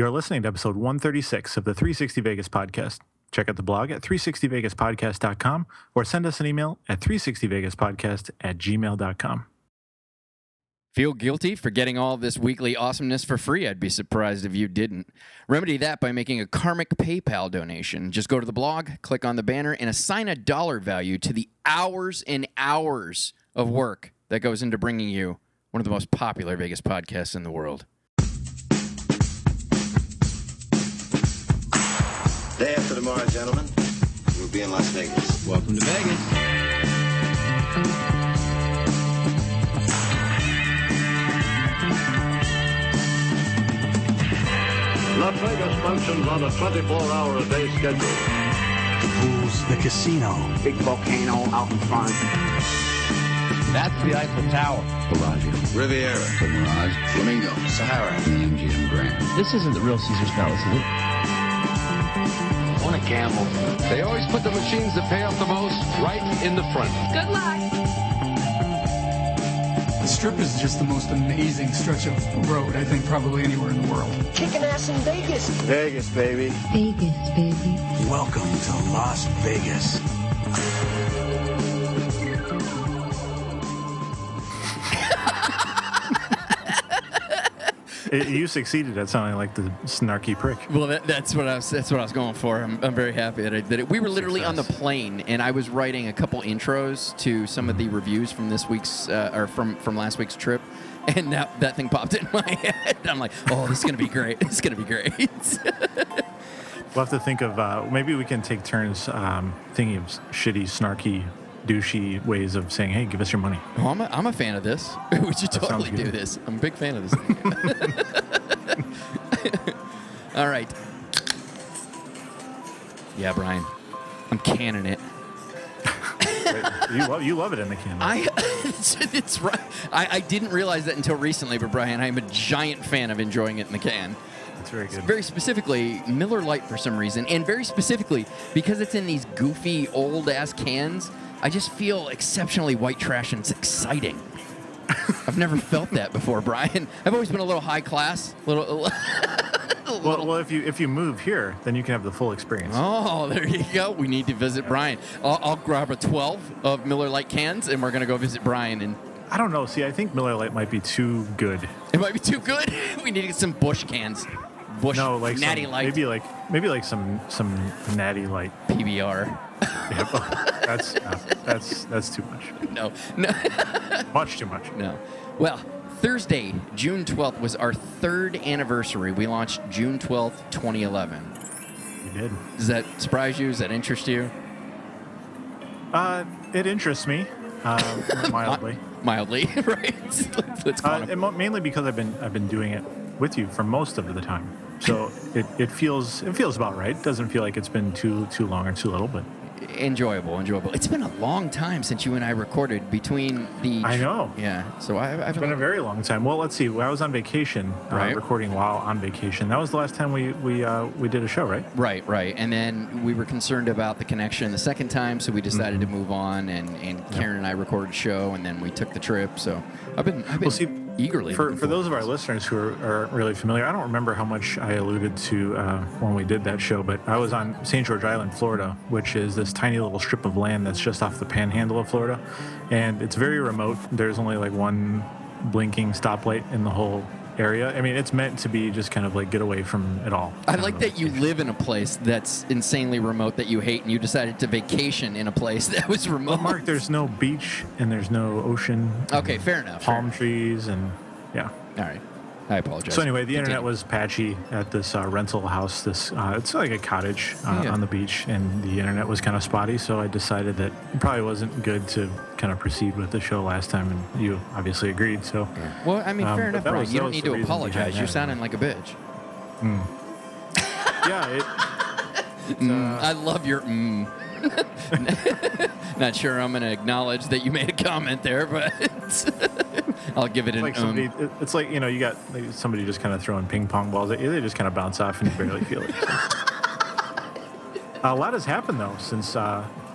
You're listening to episode 136 of the 360 Vegas Podcast. Check out the blog at 360VegasPodcast.com or send us an email at 360VegasPodcast@gmail.com. Feel guilty for getting all this weekly awesomeness for free? I'd be surprised if you didn't. Remedy that by making a karmic PayPal donation. Just go to the blog, click on the banner, and assign a dollar value to the hours and hours of work that goes into bringing you one of the most popular Vegas podcasts in the world. Day after tomorrow, gentlemen, we'll be in Las Vegas. Welcome to Vegas. Las Vegas functions on a 24-hour-a-day schedule. The pool's the casino. Big volcano out in front. That's the Eiffel Tower. Bellagio. Riviera. The Mirage. Flamingo. Sahara. The MGM Grand. This isn't the real Caesars Palace, is it? I want to gamble. They always put the machines that pay off the most right in the front. Good luck. The Strip is just the most amazing stretch of road, I think, probably anywhere in the world. Kicking ass in Vegas. Vegas, baby. Vegas, baby. Welcome to Las Vegas. You succeeded at sounding like the snarky prick. Well, that's what I was going for. I'm very happy that I did it. We were literally on the plane, and I was writing a couple intros to some of the reviews from this week's or from last week's trip, and that thing popped in my head. I'm like, oh, this is gonna be great. It's gonna be great. We'll have to think of maybe we can take turns thinking of shitty, snarky, douchey ways of saying, hey, give us your money. Oh, I'm a fan of this. We should totally do this. I'm a big fan of this. All right. Yeah, Brian. I'm canning it. Wait, you love it in the can. It's right. I didn't realize that until recently, but Brian, I'm a giant fan of enjoying it in the can. That's very good. Very specifically, Miller Lite for some reason, and very specifically, because it's in these goofy, old-ass cans, I just feel exceptionally white trash, and it's exciting. I've never felt that before, Brian. I've always been a little high class. Well, if you move here, then you can have the full experience. Oh, there you go. We need to visit Brian. I'll grab a 12 of Miller Lite cans, and we're going to go visit Brian. And I don't know. See, I think Miller Lite might be too good. It might be too good? We need to get some Bush cans. Bush, no, like Natty Light. Maybe like some Natty Light. PBR. Yeah, well, that's too much. No. Much too much. No. Well, Thursday, June 12th was our third anniversary. We launched June 12th, 2011. You did. Does that surprise you? Does that interest you? It interests me mildly. Mildly, right? Let's mainly because I've been doing it with you for most of the time, so it feels about right. It doesn't feel like it's been too long or too little, but. Enjoyable. It's been a long time since you and I recorded between the... I know. Yeah. So I've been a very long time. Well, let's see. When I was on vacation, right. Recording while on vacation. That was the last time we did a show, right? Right. And then we were concerned about the connection the second time, so we decided to move on, and Karen and I recorded a show, and then we took the trip. So I've been eagerly... For those of our listeners who are really familiar, I don't remember how much I alluded to when we did that show, but I was on St. George Island, Florida, which is this tiny little strip of land that's just off the panhandle of Florida, and it's very remote. There's only like one blinking stoplight in the whole area. I mean, it's meant to be just kind of like get away from it all. I like that you live in a place that's insanely remote that you hate, and you decided to vacation in a place that was remote. Well, Mark, there's no beach and there's no ocean. Okay, fair enough. Palm trees and yeah. All right. I apologize. So anyway, the internet was patchy at this rental house. This it's like a cottage on the beach, and the internet was kind of spotty. So I decided that it probably wasn't good to kind of proceed with the show last time, and you obviously agreed. So yeah. Well, I mean, fair enough, Brian. You don't need to apologize. You're sounding like a bitch. Mm. Yeah. I love your. Mm. Not sure I'm going to acknowledge that you made a comment there, but I'll give it an somebody, it's like, you know, you got like somebody just kind of throwing ping pong balls at you. They just kind of bounce off and you barely feel it. So. A lot has happened, though, since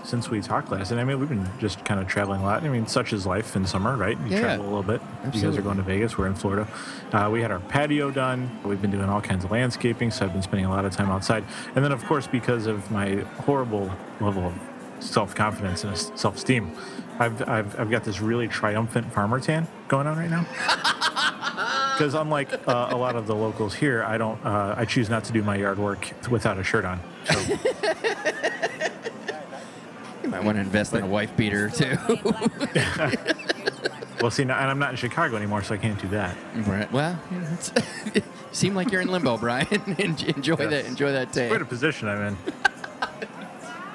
since we talked last. And I mean, we've been just kind of traveling a lot. I mean, such is life in summer, right? You travel a little bit. Absolutely. You guys are going to Vegas. We're in Florida. We had our patio done. We've been doing all kinds of landscaping, so I've been spending a lot of time outside. And then, of course, because of my horrible level of self-confidence and self-esteem, I've got this really triumphant farmer tan going on right now. Because unlike a lot of the locals here, I don't. I choose not to do my yard work without a shirt on. So. You might want to invest in a wife beater, too. Well, see, now, and I'm not in Chicago anymore, so I can't do that. Right. Well, you seem like you're in limbo, Brian. Enjoy that day. It's quite a position I'm in.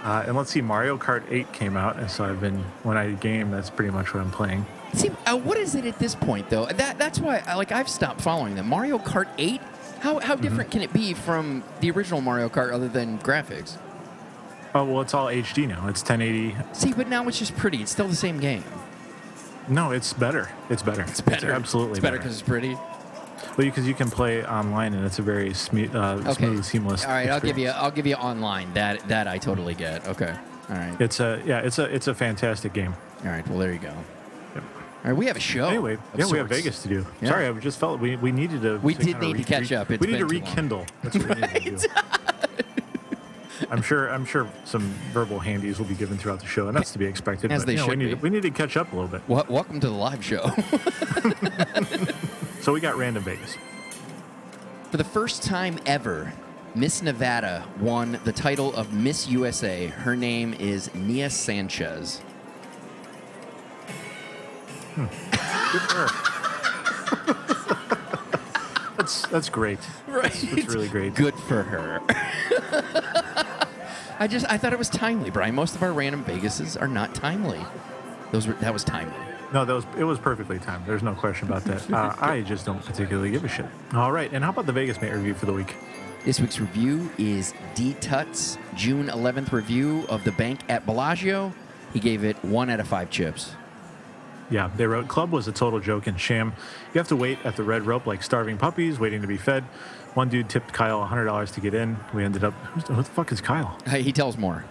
And let's see, Mario Kart 8 came out, and so I've been, when I game, that's pretty much what I'm playing. See, what is it at this point, though? That's why, I've stopped following them. Mario Kart 8? How different can it be from the original Mario Kart other than graphics? Oh, well, it's all HD now. It's 1080. See, but now it's just pretty. It's still the same game. No, it's better. It's absolutely better. It's better because it's pretty? Well, because you can play online, and it's a very smooth, seamless All right, experience. I'll give you online. That I totally get. Okay. All right. It's a fantastic game. All right. Well, there you go. Yep. All right, we have a show. Anyway, we have Vegas to do. Yeah. Sorry, I just felt we needed to. We did need to catch up. We need to rekindle. That's what we need to do. I'm sure some verbal handies will be given throughout the show, and that's to be expected. As but, they should be. We need to catch up a little bit. Well, welcome to the live show. So we got Random Vegas. For the first time ever, Miss Nevada won the title of Miss USA. Her name is Nia Sanchez. Good for her. That's great. Right. That's really great. Good for her. I thought it was timely, Brian. Most of our Random Vegases are not timely. That was timely. No, it was perfectly timed. There's no question about that. I just don't particularly give a shit. All right, and how about the Vegas Mate review for the week? This week's review is D-Tut's June 11th review of the bank at Bellagio. He gave it 1 out of 5 chips. Yeah, they wrote, Club was a total joke and sham. You have to wait at the red rope like starving puppies waiting to be fed. One dude tipped Kyle $100 to get in. We ended up, who the fuck is Kyle? Hey, he tells more.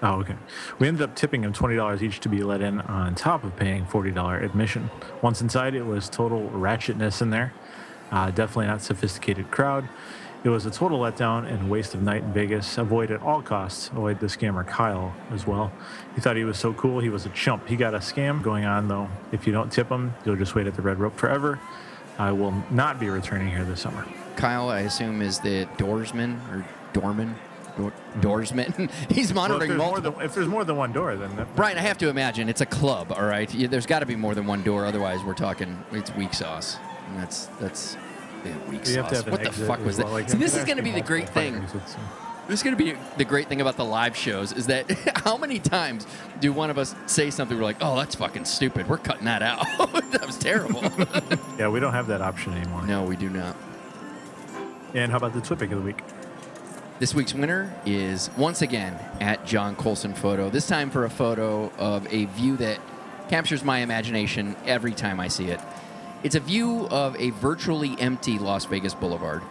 Oh, okay. We ended up tipping him $20 each to be let in on top of paying $40 admission. Once inside, it was total ratchetness in there. Definitely not sophisticated crowd. It was a total letdown and waste of night in Vegas. Avoid at all costs. Avoid the scammer Kyle as well. He thought he was so cool. He was a chump. He got a scam going on, though. If you don't tip him, you'll just wait at the red rope forever. I will not be returning here this summer. Kyle, I assume, is the doorsman. He's monitoring multiple. If there's more than one door, then... Brian, I have to imagine. It's a club, all right? There's got to be more than one door. Otherwise, we're talking... It's weak sauce. And that's weak sauce. What the fuck was that? Like, see, this is going to be the great thing. This is going to be the great thing about the live shows is that how many times do one of us say something we're like, oh, that's fucking stupid. We're cutting that out. That was terrible. Yeah, we don't have that option anymore. No, we do not. And how about the Twit Pick of the week? This week's winner is, once again, at John Colson Photo, this time for a photo of a view that captures my imagination every time I see it. It's a view of a virtually empty Las Vegas Boulevard.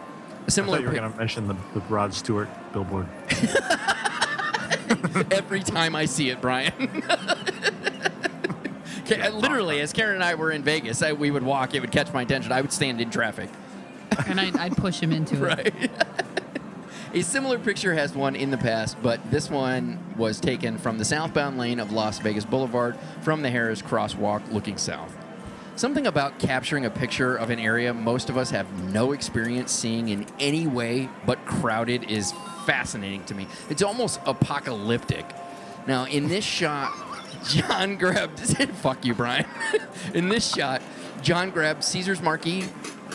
A similar I thought you were going to mention the Rod Stewart billboard. Every time I see it, Brian. Literally, as Karen and I were in Vegas, we would walk, it would catch my attention, I would stand in traffic. And I'd push him into it. Right. A similar picture has one in the past, but this one was taken from the southbound lane of Las Vegas Boulevard from the Harrah's crosswalk looking south. Something about capturing a picture of an area most of us have no experience seeing in any way but crowded is fascinating to me. It's almost apocalyptic. Now, in this shot, John grabbed... Fuck you, Brian. In this shot, John grabbed Caesars Marquee,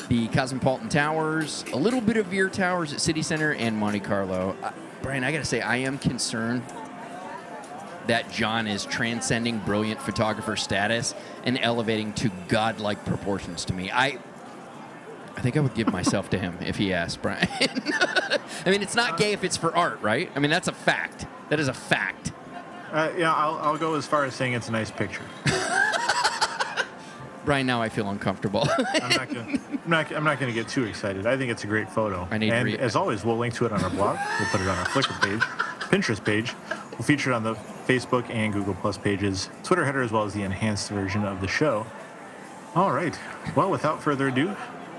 the Cosmopolitan Towers, a little bit of Veer Towers at City Center, and Monte Carlo. Brian, I got to say, I am concerned that John is transcending brilliant photographer status and elevating to godlike proportions to me. I think I would give myself to him if he asked, Brian. I mean, it's not gay if it's for art, right? I mean, that's a fact. That is a fact. Yeah, I'll go as far as saying it's a nice picture. Brian, now I feel uncomfortable. I'm not going to get too excited. I think it's a great photo. As always, we'll link to it on our blog. We'll put it on our Flickr page, Pinterest page. We'll feature it on the Facebook and Google Plus pages, Twitter header, as well as the enhanced version of the show. All right. Well, without further ado,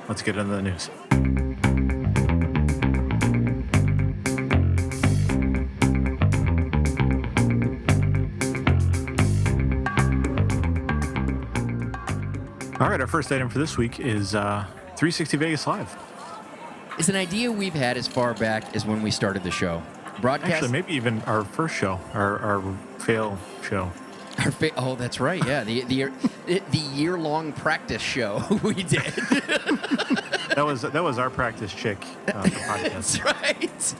let's get into the news. All right. Our first item for this week is 360 Vegas Live. It's an idea we've had as far back as when we started the show. Broadcast. Actually, maybe even our first show, our fail show. Oh, that's right. Yeah, the year-long practice show we did. That was our practice chick. That's right.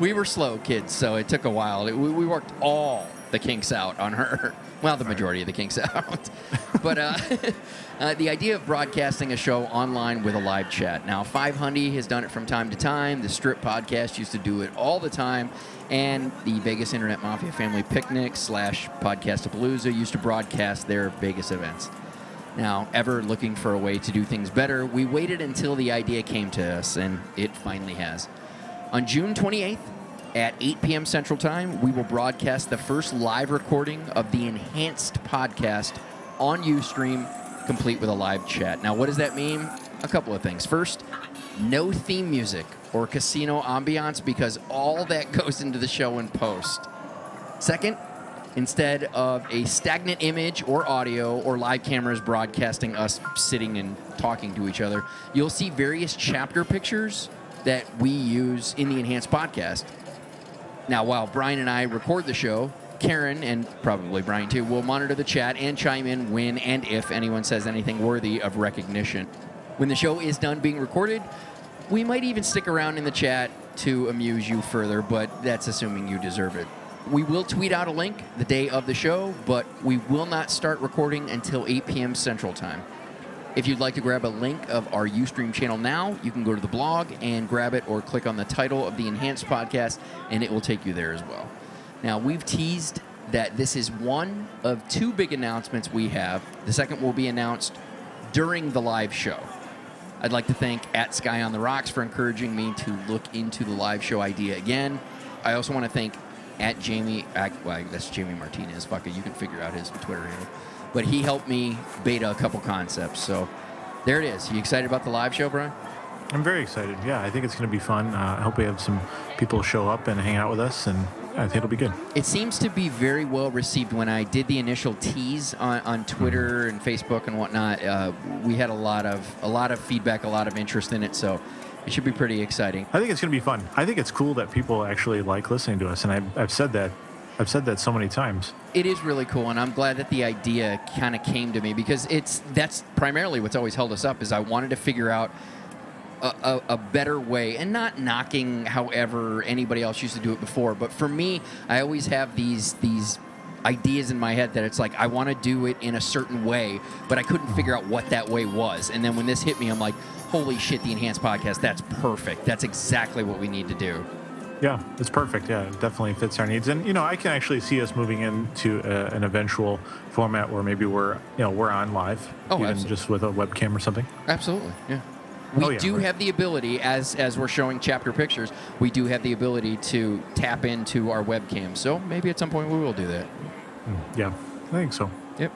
We were slow kids, so it took a while. We worked all the kinks out on her. Well, the majority of the kinks out. But the idea of broadcasting a show online with a live chat. Now, 500 has done it from time to time. The Strip podcast used to do it all the time. And the Vegas Internet Mafia Family Picnic / Podcastapalooza used to broadcast their Vegas events. Now, ever looking for a way to do things better, we waited until the idea came to us, and it finally has. On June 28th, at 8 p.m. Central Time, we will broadcast the first live recording of the enhanced podcast on Ustream, complete with a live chat. Now, what does that mean? A couple of things. First, no theme music or casino ambiance, because all that goes into the show in post. Second, instead of a stagnant image or audio or live cameras broadcasting us sitting and talking to each other, you'll see various chapter pictures that we use in the enhanced podcast. Now, while Brian and I record the show, Karen, and probably Brian too, will monitor the chat and chime in when and if anyone says anything worthy of recognition. When the show is done being recorded, we might even stick around in the chat to amuse you further, but that's assuming you deserve it. We will tweet out a link the day of the show, but we will not start recording until 8 p.m. Central Time. If you'd like to grab a link of our Ustream channel now, you can go to the blog and grab it, or click on the title of the enhanced podcast, and it will take you there as well. Now, we've teased that this is one of two big announcements we have. The second will be announced during the live show. I'd like to thank @SkyOnTheRocks for encouraging me to look into the live show idea again. I also want to thank @Jamie, well, that's Jamie Martinez. Fuck it, you can figure out his Twitter handle. But he helped me beta a couple concepts. So there it is. You excited about the live show, Brian? I'm very excited. Yeah, I think it's going to be fun. I hope we have some people show up and hang out with us, and I think it'll be good. It seems to be very well received. When I did the initial tease on Twitter and Facebook and whatnot, we had a lot of feedback, a lot of interest in it. So it should be pretty exciting. I think it's going to be fun. I think it's cool that people actually like listening to us, and I've said that so many times. It is really cool, and I'm glad that the idea kind of came to me, because that's primarily what's always held us up, is I wanted to figure out a better way, and not knocking however anybody else used to do it before, but for me, I always have these ideas in my head that it's like I want to do it in a certain way, but I couldn't figure out what that way was. And then when this hit me, I'm like, holy shit, the enhanced podcast, that's perfect. That's exactly what we need to do. Yeah, it's perfect. Yeah, it definitely fits our needs. And, you know, I can actually see us moving into an eventual format where maybe we're on live, even just with a webcam or something. Absolutely, yeah. We have the ability, as we're showing chapter pictures, we do have the ability to tap into our webcam. So maybe at some point we will do that. Yeah, I think so. Yep.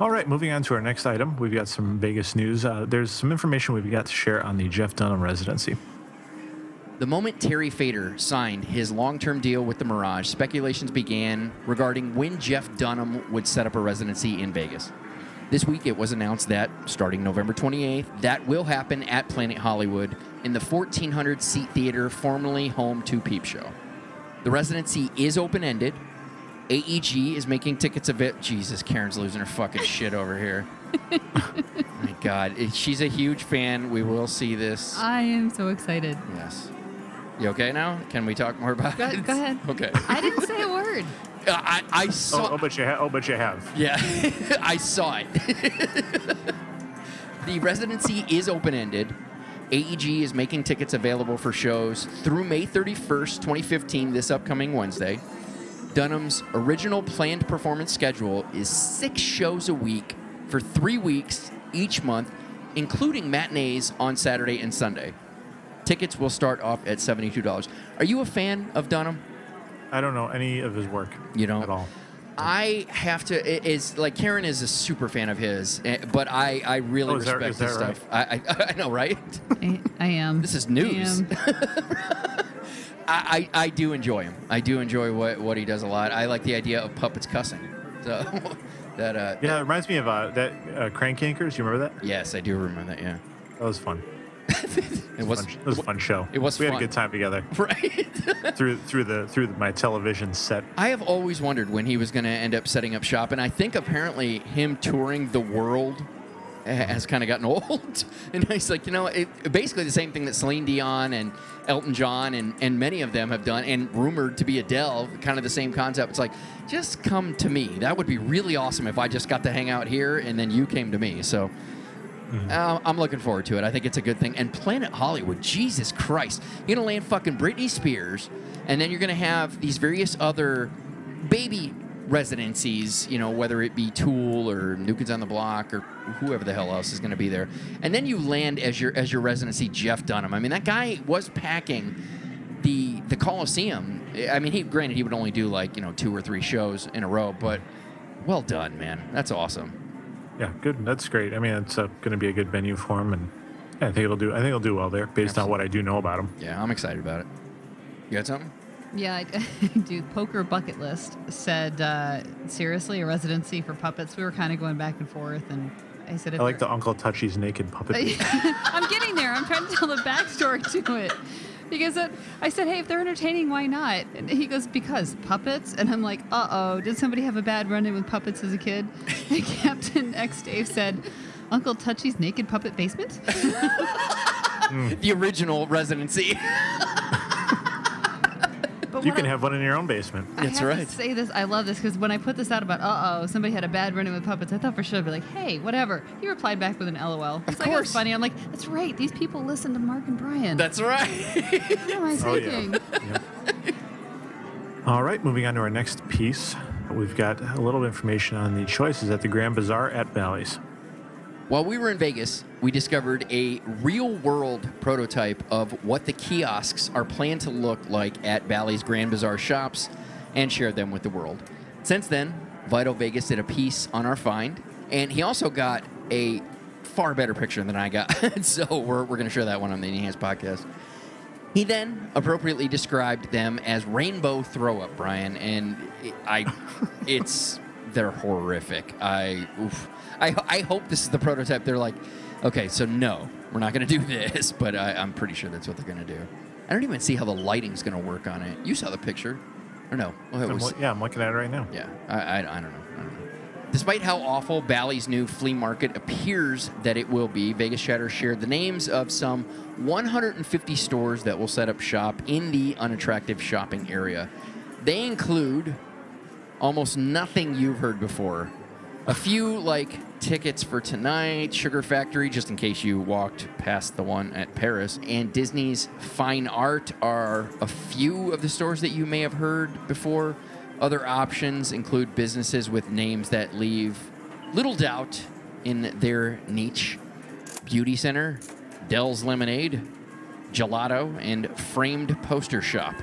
All right, moving on to our next item. We've got some Vegas news. There's some information we've got to share on the Jeff Dunham residency. The moment Terry Fader signed his long-term deal with the Mirage, speculations began regarding when Jeff Dunham would set up a residency in Vegas. This week, it was announced that, starting November 28th, that will happen at Planet Hollywood in the 1,400-seat theater formerly home to Peep Show. The residency is open-ended. AEG is making tickets available. Jesus, Karen's losing her fucking shit over here. My God, she's a huge fan. We will see this. I am so excited. Yes. You okay now? Can we talk more about it? Go ahead. Okay. I didn't say a word. I saw. Oh, but you have. Yeah, I saw it. The residency is open-ended. AEG is making tickets available for shows through May 31st, 2015, this upcoming Wednesday. Dunham's original planned performance schedule is 6 shows a week for 3 weeks each month, including matinees on Saturday and Sunday. Tickets will start off at $72. Are you a fan of Dunham? I don't know any of his work. You don't? At all. I have to. It's like Karen is a super fan of his, but I really respect his stuff. Right? I know, right? I am. This is news. I do enjoy him. I do enjoy what he does a lot. I like the idea of puppets cussing. So that it reminds me of that Crank Yankers. You remember that? Yes, I do remember that. Yeah, that was fun. It was a fun show. It was. We had a good time together. Right. through my television set. I have always wondered when he was going to end up setting up shop, and I think apparently him touring the world has kind of gotten old. And he's like, basically the same thing that Celine Dion and Elton John and many of them have done, and rumored to be Adele, kind of the same concept. It's like, just come to me. That would be really awesome if I just got to hang out here and then you came to me. So. Mm-hmm. I'm looking forward to it. I think it's a good thing. And Planet Hollywood, Jesus Christ. You're going to land fucking Britney Spears, and then you're going to have these various other baby residencies, whether it be Tool or New Kids on the Block or whoever the hell else is going to be there. And then you land as your residency Jeff Dunham. I mean, that guy was packing the Coliseum. I mean, he would only do 2 or 3 shows in a row, but well done, man. That's awesome. Yeah, good. That's great. I mean, it's going to be a good venue for him, and I think it'll do well there, based Absolutely. On what I do know about him. Yeah, I'm excited about it. You got something? Yeah, I do. Poker Bucket List said, seriously, a residency for puppets. We were kind of going back and forth, and I said, I like the Uncle Touchy's Naked Puppet. I'm getting there. I'm trying to tell the backstory to it. Because I said, hey, if they're entertaining, why not? And he goes, because puppets? And I'm like, uh-oh, did somebody have a bad run-in with puppets as a kid? And Captain X Dave said, Uncle Touchy's Naked Puppet Basement? The original residency. You can have one in your own basement. That's right. I have to say this. I love this, because when I put this out about, somebody had a bad run-in with puppets, I thought for sure I'd be like, hey, whatever. He replied back with an LOL. It's like, that's funny. I'm like, that's right. These people listen to Mark and Brian. That's right. What am I thinking? Yeah. Yeah. All right, moving on to our next piece. We've got a little information on the choices at the Grand Bazaar at Bally's. While we were in Vegas, we discovered a real-world prototype of what the kiosks are planned to look like at Bally's Grand Bazaar shops and shared them with the world. Since then, Vital Vegas did a piece on our find, and he also got a far better picture than I got, so we're going to share that one on the Enhanced Podcast. He then appropriately described them as rainbow throw-up, Brian, and they're horrific. I hope this is the prototype. They're like, okay, so no, we're not going to do this, but I'm pretty sure that's what they're going to do. I don't even see how the lighting's going to work on it. You saw the picture, or no? Well, I'm looking at it right now. Yeah, I don't know. Despite how awful Bally's new flea market appears that it will be, Vegas Chatter shared the names of some 150 stores that will set up shop in the unattractive shopping area. They include almost nothing you've heard before. A few, tickets for tonight, Sugar Factory, just in case you walked past the one at Paris, and Disney's Fine Art are a few of the stores that you may have heard before. Other options include businesses with names that leave little doubt in their niche. Beauty Center, Dell's Lemonade, Gelato, and Framed Poster Shop.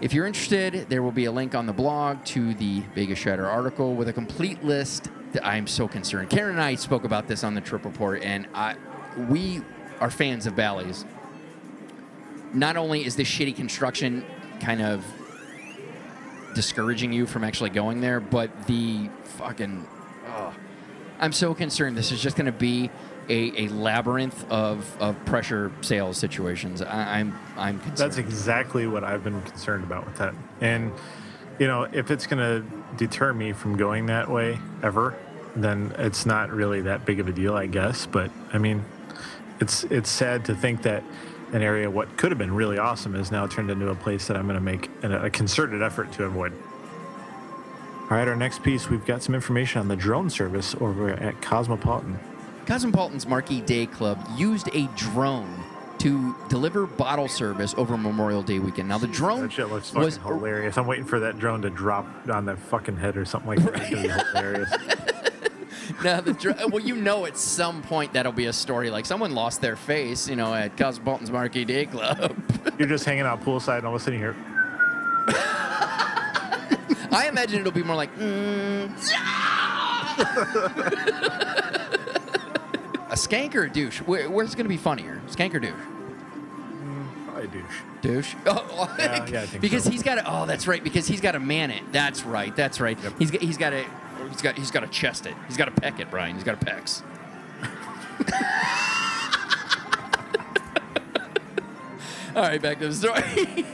If you're interested, there will be a link on the blog to the Vegas Shatter article with a complete list. I'm so concerned. Karen and I spoke about this on the trip report, and we are fans of Bally's. Not only is this shitty construction kind of discouraging you from actually going there, but the fucking... Oh, I'm so concerned this is just going to be a labyrinth of pressure sales situations. I'm concerned. That's exactly what I've been concerned about with that. And, if it's going to deter me from going that way ever, then it's not really that big of a deal, I guess. But, I mean, it's sad to think that an area what could have been really awesome is now turned into a place that I'm going to make a concerted effort to avoid. All right, our next piece, we've got some information on the drone service over at Cosmopolitan. Cosmopolitan's Marquee Day Club used a drone to deliver bottle service over Memorial Day weekend. Now, the drone that shit looks fucking was hilarious. I'm waiting for that drone to drop on that fucking head or something like that. Right. It's gonna be hilarious. Now, at some point that'll be a story. Like, someone lost their face, at Cosmopolitan's Marquee Day Club. You're just hanging out poolside, and all of a sudden you hear... I imagine it'll be more like, a skank or a douche? Where's it going to be funnier? Skank or douche? Probably douche. Douche? Oh, yeah, I think because so. He's got to. Oh, that's right. Because he's got to man it. That's right. That's right. Yep. He's got to chest it. He's got to peck it, Brian. He's got to pecs. All right, back to the story.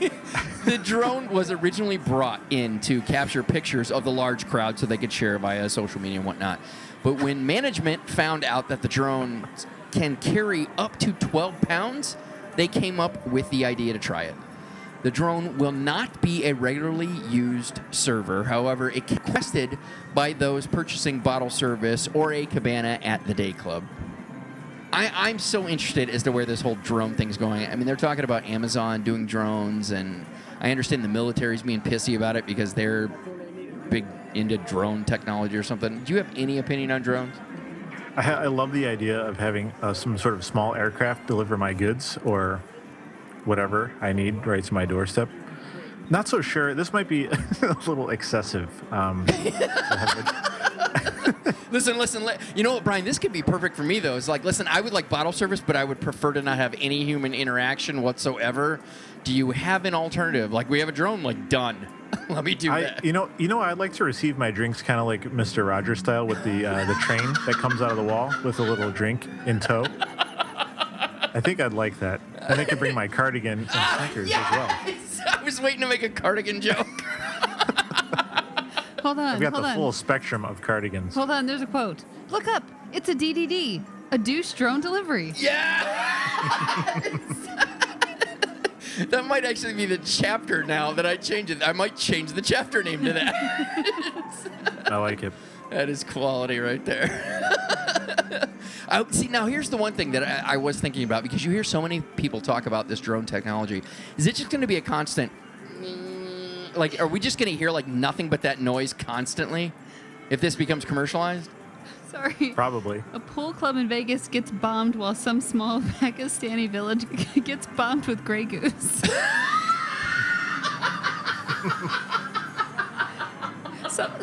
The drone was originally brought in to capture pictures of the large crowd so they could share via social media and whatnot. But when management found out that the drone can carry up to 12 pounds, they came up with the idea to try it. The drone will not be a regularly used server. However, it can be requested by those purchasing bottle service or a cabana at the day club. I'm so interested as to where this whole drone thing's going. I mean, they're talking about Amazon doing drones, and I understand the military's being pissy about it because they're big into drone technology or something. Do you have any opinion on drones? I love the idea of having some sort of small aircraft deliver my goods or whatever I need right to my doorstep. Not so sure. This might be a little excessive. Listen. You know what, Brian? This could be perfect for me, though. It's like, listen, I would like bottle service, but I would prefer to not have any human interaction whatsoever. Do you have an alternative? Like, we have a drone. Like, done. Let me do that. You know, I'd like to receive my drinks kind of like Mr. Rogers style with the train that comes out of the wall with a little drink in tow. I think I'd like that. And I could bring my cardigan and Snickers as well. I was waiting to make a cardigan joke. Hold on. I've got the full spectrum of cardigans. Hold on, there's a quote. Look up. It's a DDD, a douche drone delivery. Yeah! That might actually be the chapter now that I change it. I might change the chapter name to that. I like it. That is quality right there. See, now here's the one thing that I was thinking about, because you hear so many people talk about this drone technology. Is it just going to be a constant... Like, are we just going to hear, like, nothing but that noise constantly if this becomes commercialized? Sorry. Probably. A pool club in Vegas gets bombed while some small Pakistani village gets bombed with Grey Goose.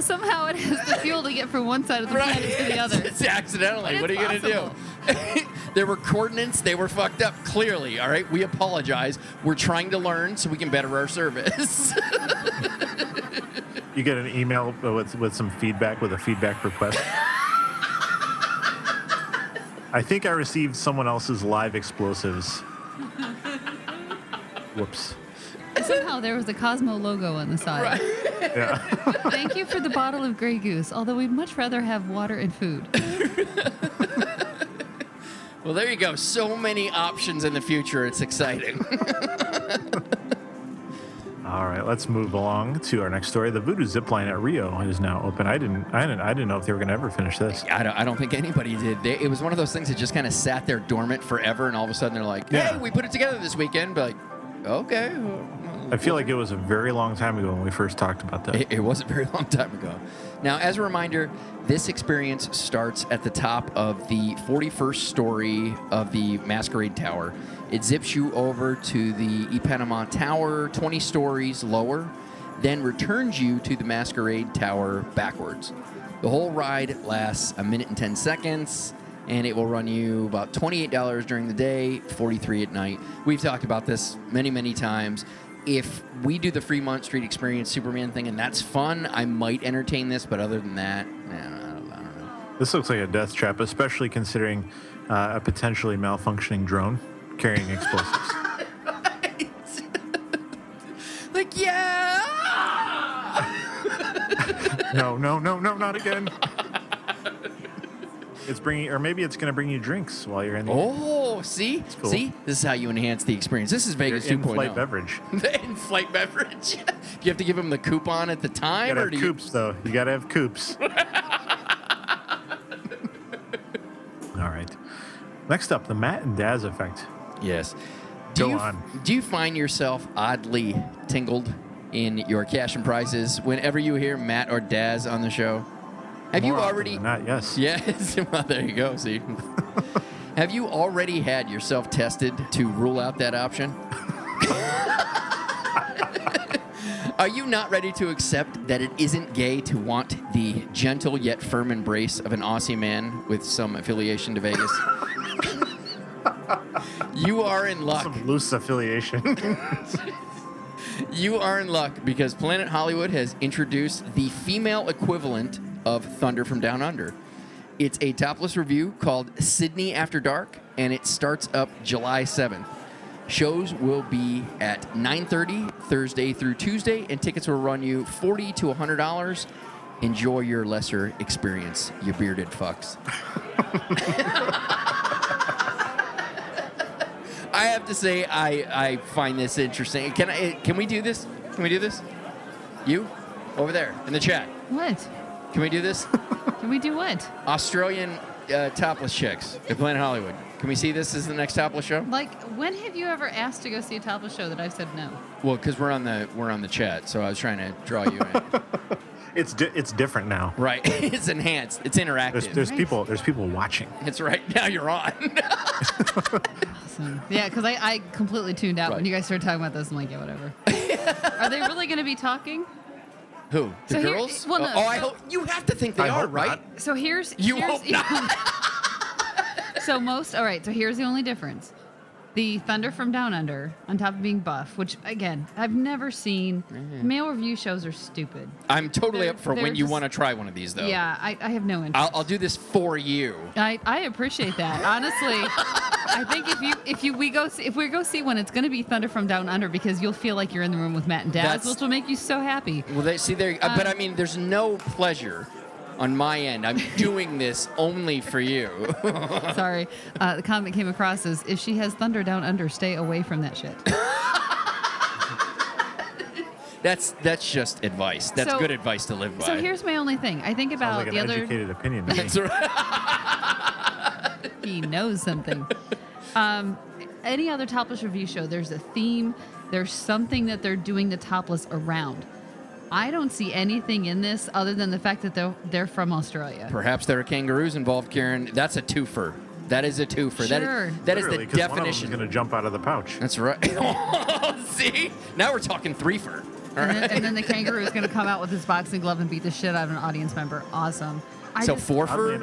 Somehow it has the fuel to get from one side of the planet to the other. It's accidentally. What are you going to do? There were coordinates. They were fucked up, clearly. All right? We apologize. We're trying to learn so we can better our service. You get an email with some feedback, with a feedback request. I think I received someone else's live explosives. Whoops. Somehow there was a Cosmo logo on the side. Right. Yeah. Thank you for the bottle of Grey Goose, although we'd much rather have water and food. Well, there you go. So many options in the future. It's exciting. All right, let's move along to our next story. The Voodoo Zipline at Rio is now open. I didn't know if they were going to ever finish this. I don't think anybody did. It was one of those things that just kind of sat there dormant forever, and all of a sudden they're like, hey, we put it together this weekend. But like, okay. I feel like it was a very long time ago when we first talked about that. It was a very long time ago. Now, as a reminder, this experience starts at the top of the 41st story of the Masquerade Tower. It zips you over to the Ipanema Tower, 20 stories lower, then returns you to the Masquerade Tower backwards. The whole ride lasts a minute and 10 seconds. And it will run you about $28 during the day, $43 at night. We've talked about this many, many times. If we do the Fremont Street Experience Superman thing and that's fun, I might entertain this. But other than that, I don't know. This looks like a death trap, especially considering a potentially malfunctioning drone carrying explosives. Like, yeah! No, not again. It's bringing, or maybe it's going to bring you drinks while you're in the air. See? Cool. See? This is how you enhance the experience. This is Vegas 2.0. In-flight beverage. In-flight beverage. Do you have to give them the coupon at the time? You got to have coops, though. You got to have coops. All right. Next up, the Matt and Daz effect. Yes. Do you find yourself oddly tingled in your cash and prizes whenever you hear Matt or Daz on the show? Have More you already? Not yes. Yes. Well, there you go. See. Have you already had yourself tested to rule out that option? Are you not ready to accept that it isn't gay to want the gentle yet firm embrace of an Aussie man with some affiliation to Vegas? You are in luck. Some loose affiliation. You are in luck because Planet Hollywood has introduced the female equivalent of Thunder from Down Under. It's a topless review called Sydney After Dark, and it starts up July 7th. Shows will be at 9:30 Thursday through Tuesday, and tickets will run you $40 to $100. Enjoy your lesser experience, you bearded fucks. I have to say, I find this interesting. Can we do this? Can we do this? You? Over there in the chat. What? Can we do this? Can we do what? Australian topless chicks at Planet Hollywood. Can we see this as the next topless show? Like, when have you ever asked to go see a topless show that I've said no? Well, because we're on the chat, so I was trying to draw you in. It's different now. Right. It's enhanced. It's interactive. There's people. There's people watching. It's right now. You're on. Awesome. Yeah, because I completely tuned out when you guys started talking about this. I'm like, yeah, whatever. Are they really going to be talking? Who? The girls? Well, no. Oh, I hope you have to think they are, right? So here's So here's the only difference. The Thunder from Down Under, on top of being buff, which, again, I've never seen. Mm-hmm. Male review shows are stupid. I'm totally up for when you want to try one of these, though. Yeah, I have no interest. I'll do this for you. I appreciate that. Honestly, I think if we go see one, it's going to be Thunder from Down Under because you'll feel like you're in the room with Matt and Daz, which will make you so happy. Well, but I mean, there's no pleasure on my end. I'm doing this only for you. Sorry. The comment came across as, if she has Thunder Down Under, stay away from that shit. That's just advice. That's good advice to live by. So here's my only thing. I think about the other... Sounds like an educated opinion to me. That's right. He knows something. Any other topless review show, there's a theme. There's something that they're doing the topless around. I don't see anything in this other than the fact that they're from Australia. Perhaps there are kangaroos involved, Karen. That's a twofer. That is a twofer. Sure. That is the definition. One of them is going to jump out of the pouch. That's right. See? Now we're talking threefer. And then the kangaroo is going to come out with his boxing glove and beat the shit out of an audience member. Awesome. Fourfer?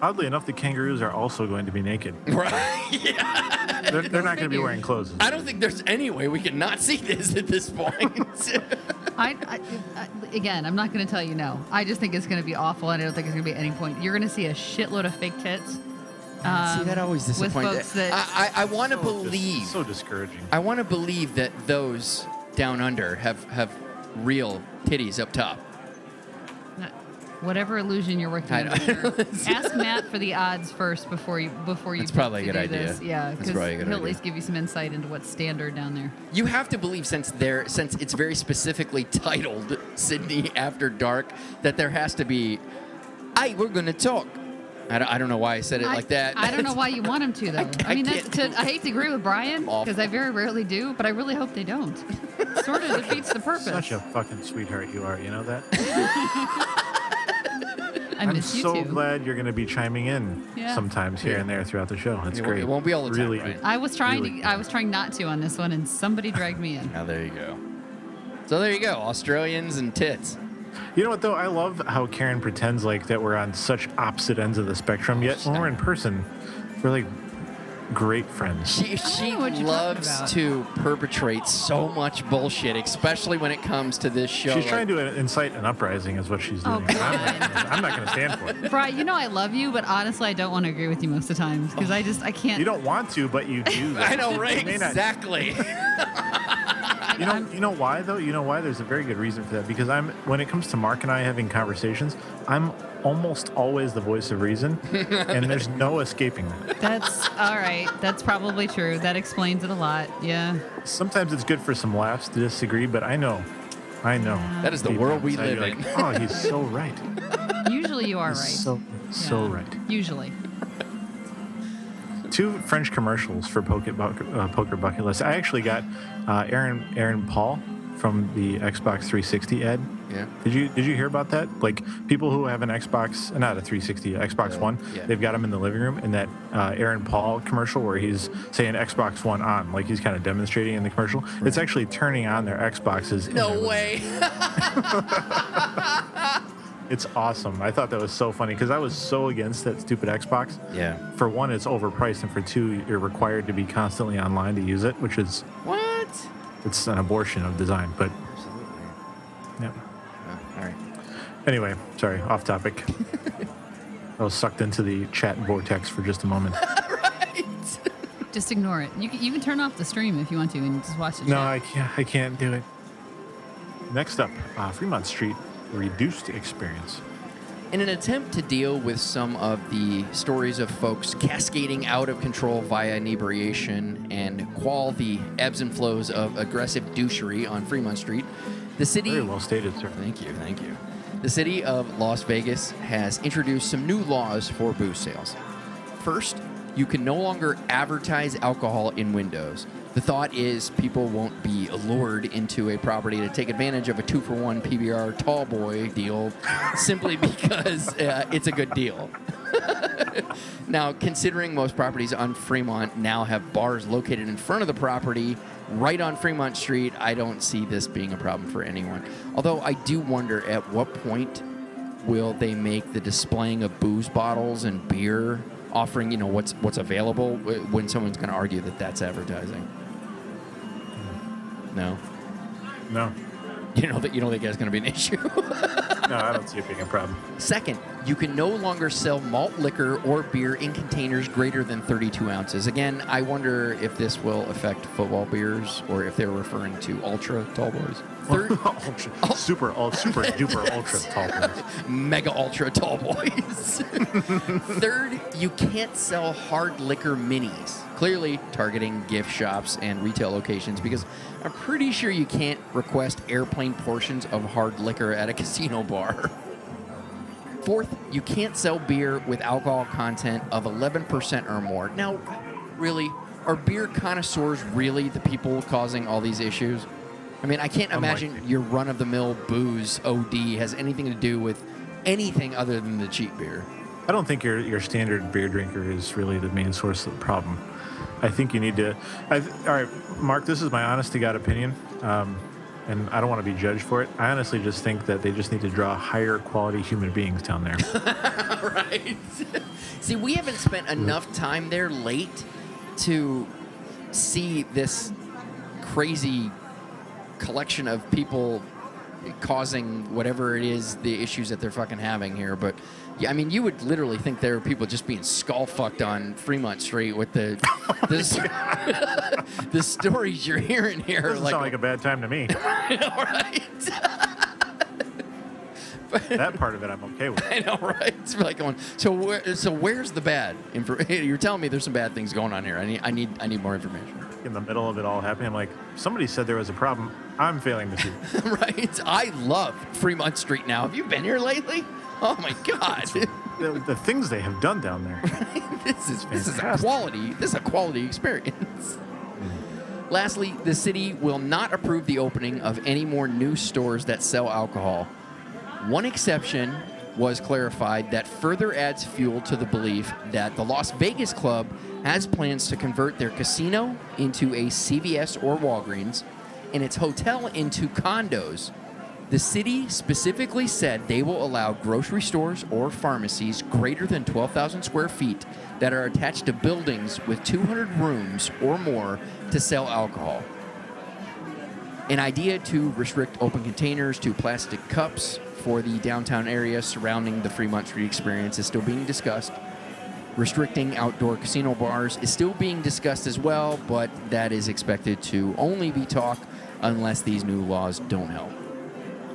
Oddly enough, the kangaroos are also going to be naked. Right. Yeah. They're not going to be wearing clothes. I don't think there's any way we can not see this at this point. Again, I'm not going to tell you no. I just think it's going to be awful, and I don't think it's going to be at any point. You're going to see a shitload of fake tits. See, that always disappoints me. I want to believe. So discouraging. I want to believe that those down under have real titties up top. Whatever illusion you're working on here. Ask Matt for the odds first before you. That's probably a good idea. This. Yeah, because he'll at least give you some insight into what's standard down there. You have to believe since it's very specifically titled Sydney After Dark that there has to be. We're gonna talk. I don't know why I said it like that. I don't know why you want him to though. I hate to agree with Brian because I very rarely do, but I really hope they don't. Sort of defeats the purpose. Such a fucking sweetheart you are. You know that. I'm so glad you're going to be chiming in sometimes here and there throughout the show. That's great. It won't be all the time, really, right? I was trying not to on this one, and somebody dragged me in. Now there you go. So there you go, Australians and tits. You know what, though? I love how Karen pretends like that we're on such opposite ends of the spectrum, yet when we're in person, we're like great friends. She loves to perpetrate so much bullshit, especially when it comes to this show. She's trying to incite an uprising is what she's doing. I'm not going to stand for it. Brian, you know I love you, but honestly I don't want to agree with you most of the time because I can't. You don't want to, but you do. I know, right? Exactly. You know why, though? You know why? There's a very good reason for that. Because when it comes to Mark and I having conversations, I'm almost always the voice of reason, and there's no escaping that. That's all right. That's probably true. That explains it a lot. Yeah. Sometimes it's good for some laughs to disagree, but I know. Yeah. That is the world we live in. Like, he's so right. Usually you are right. So right. Usually. 2 French commercials for Poker Bucket List. I actually got Aaron Paul from the Xbox 360 ad. Yeah. Did you hear about that? Like, people who have an Xbox, not a 360, Xbox One, they've got them in the living room in that Aaron Paul commercial where he's saying Xbox One on, like he's kind of demonstrating in the commercial. Right. It's actually turning on their Xboxes. No way. It's awesome. I thought that was so funny because I was so against that stupid Xbox. Yeah. For one, it's overpriced, and for two, you're required to be constantly online to use it, which is... What? It's an abortion of design, but... Absolutely. Yeah. Oh, all right. Anyway, sorry, off topic. I was sucked into the chat vortex for just a moment. Right. Just ignore it. You can turn off the stream if you want to and just watch the chat. No, I can't do it. Next up, Fremont Street. Reduced experience. In an attempt to deal with some of the stories of folks cascading out of control via inebriation and quell the ebbs and flows of aggressive douchery on Fremont Street, the city... Very well stated, sir. Thank you. The city of Las Vegas has introduced some new laws for booze sales. First, you can no longer advertise alcohol in windows. The thought is people won't be allured into a property to take advantage of a 2-for-1 PBR tall boy deal simply because it's a good deal. Now, considering most properties on Fremont now have bars located in front of the property right on Fremont Street, I don't see this being a problem for anyone. Although I do wonder at what point will they make the displaying of booze bottles and beer offering, you know, what's available when someone's going to argue that that's advertising. No. You don't think that's going to be an issue? No, I don't see it being a problem. Second, you can no longer sell malt liquor or beer in containers greater than 32 ounces. Again, I wonder if this will affect football beers or if they're referring to ultra tall boys. Third, super duper ultra tall boys. Mega ultra tall boys. Third, you can't sell hard liquor minis. Clearly targeting gift shops and retail locations because I'm pretty sure you can't request airplane portions of hard liquor at a casino bar. Fourth, you can't sell beer with alcohol content of 11% or more. Now, really, are beer connoisseurs really the people causing all these issues? I mean, I can't imagine your run-of-the-mill booze OD has anything to do with anything other than the cheap beer. I don't think your standard beer drinker is really the main source of the problem. I think you need to... all right, Mark, this is my honest-to-God opinion. And I don't want to be judged for it. I honestly just think that they just need to draw higher quality human beings down there. Right. See, we haven't spent enough time there late to see this crazy collection of people causing whatever it is, the issues that they're fucking having here. But, yeah, I mean, you would literally think there are people just being skull-fucked on Fremont Street with the stories you're hearing here. Doesn't sound like a bad time to me. All right. That part of it I'm okay with. I know, right? It's like going, so where's the bad information? You're telling me there's some bad things going on here. I need more information. In the middle of it all happening, I'm like, somebody said there was a problem. I'm failing this year. Right? I love Fremont Street now. Have you been here lately? Oh, my God. the things they have done down there. Right? This is a quality experience. Lastly, the city will not approve the opening of any more new stores that sell alcohol. One exception was clarified that further adds fuel to the belief that the Las Vegas Club has plans to convert their casino into a CVS or Walgreens and its hotel into condos. The city specifically said they will allow grocery stores or pharmacies greater than 12,000 square feet that are attached to buildings with 200 rooms or more to sell alcohol. An idea to restrict open containers to plastic cups for the downtown area surrounding the Fremont Street experience is still being discussed. Restricting outdoor casino bars is still being discussed as well, but that is expected to only be talk unless these new laws don't help.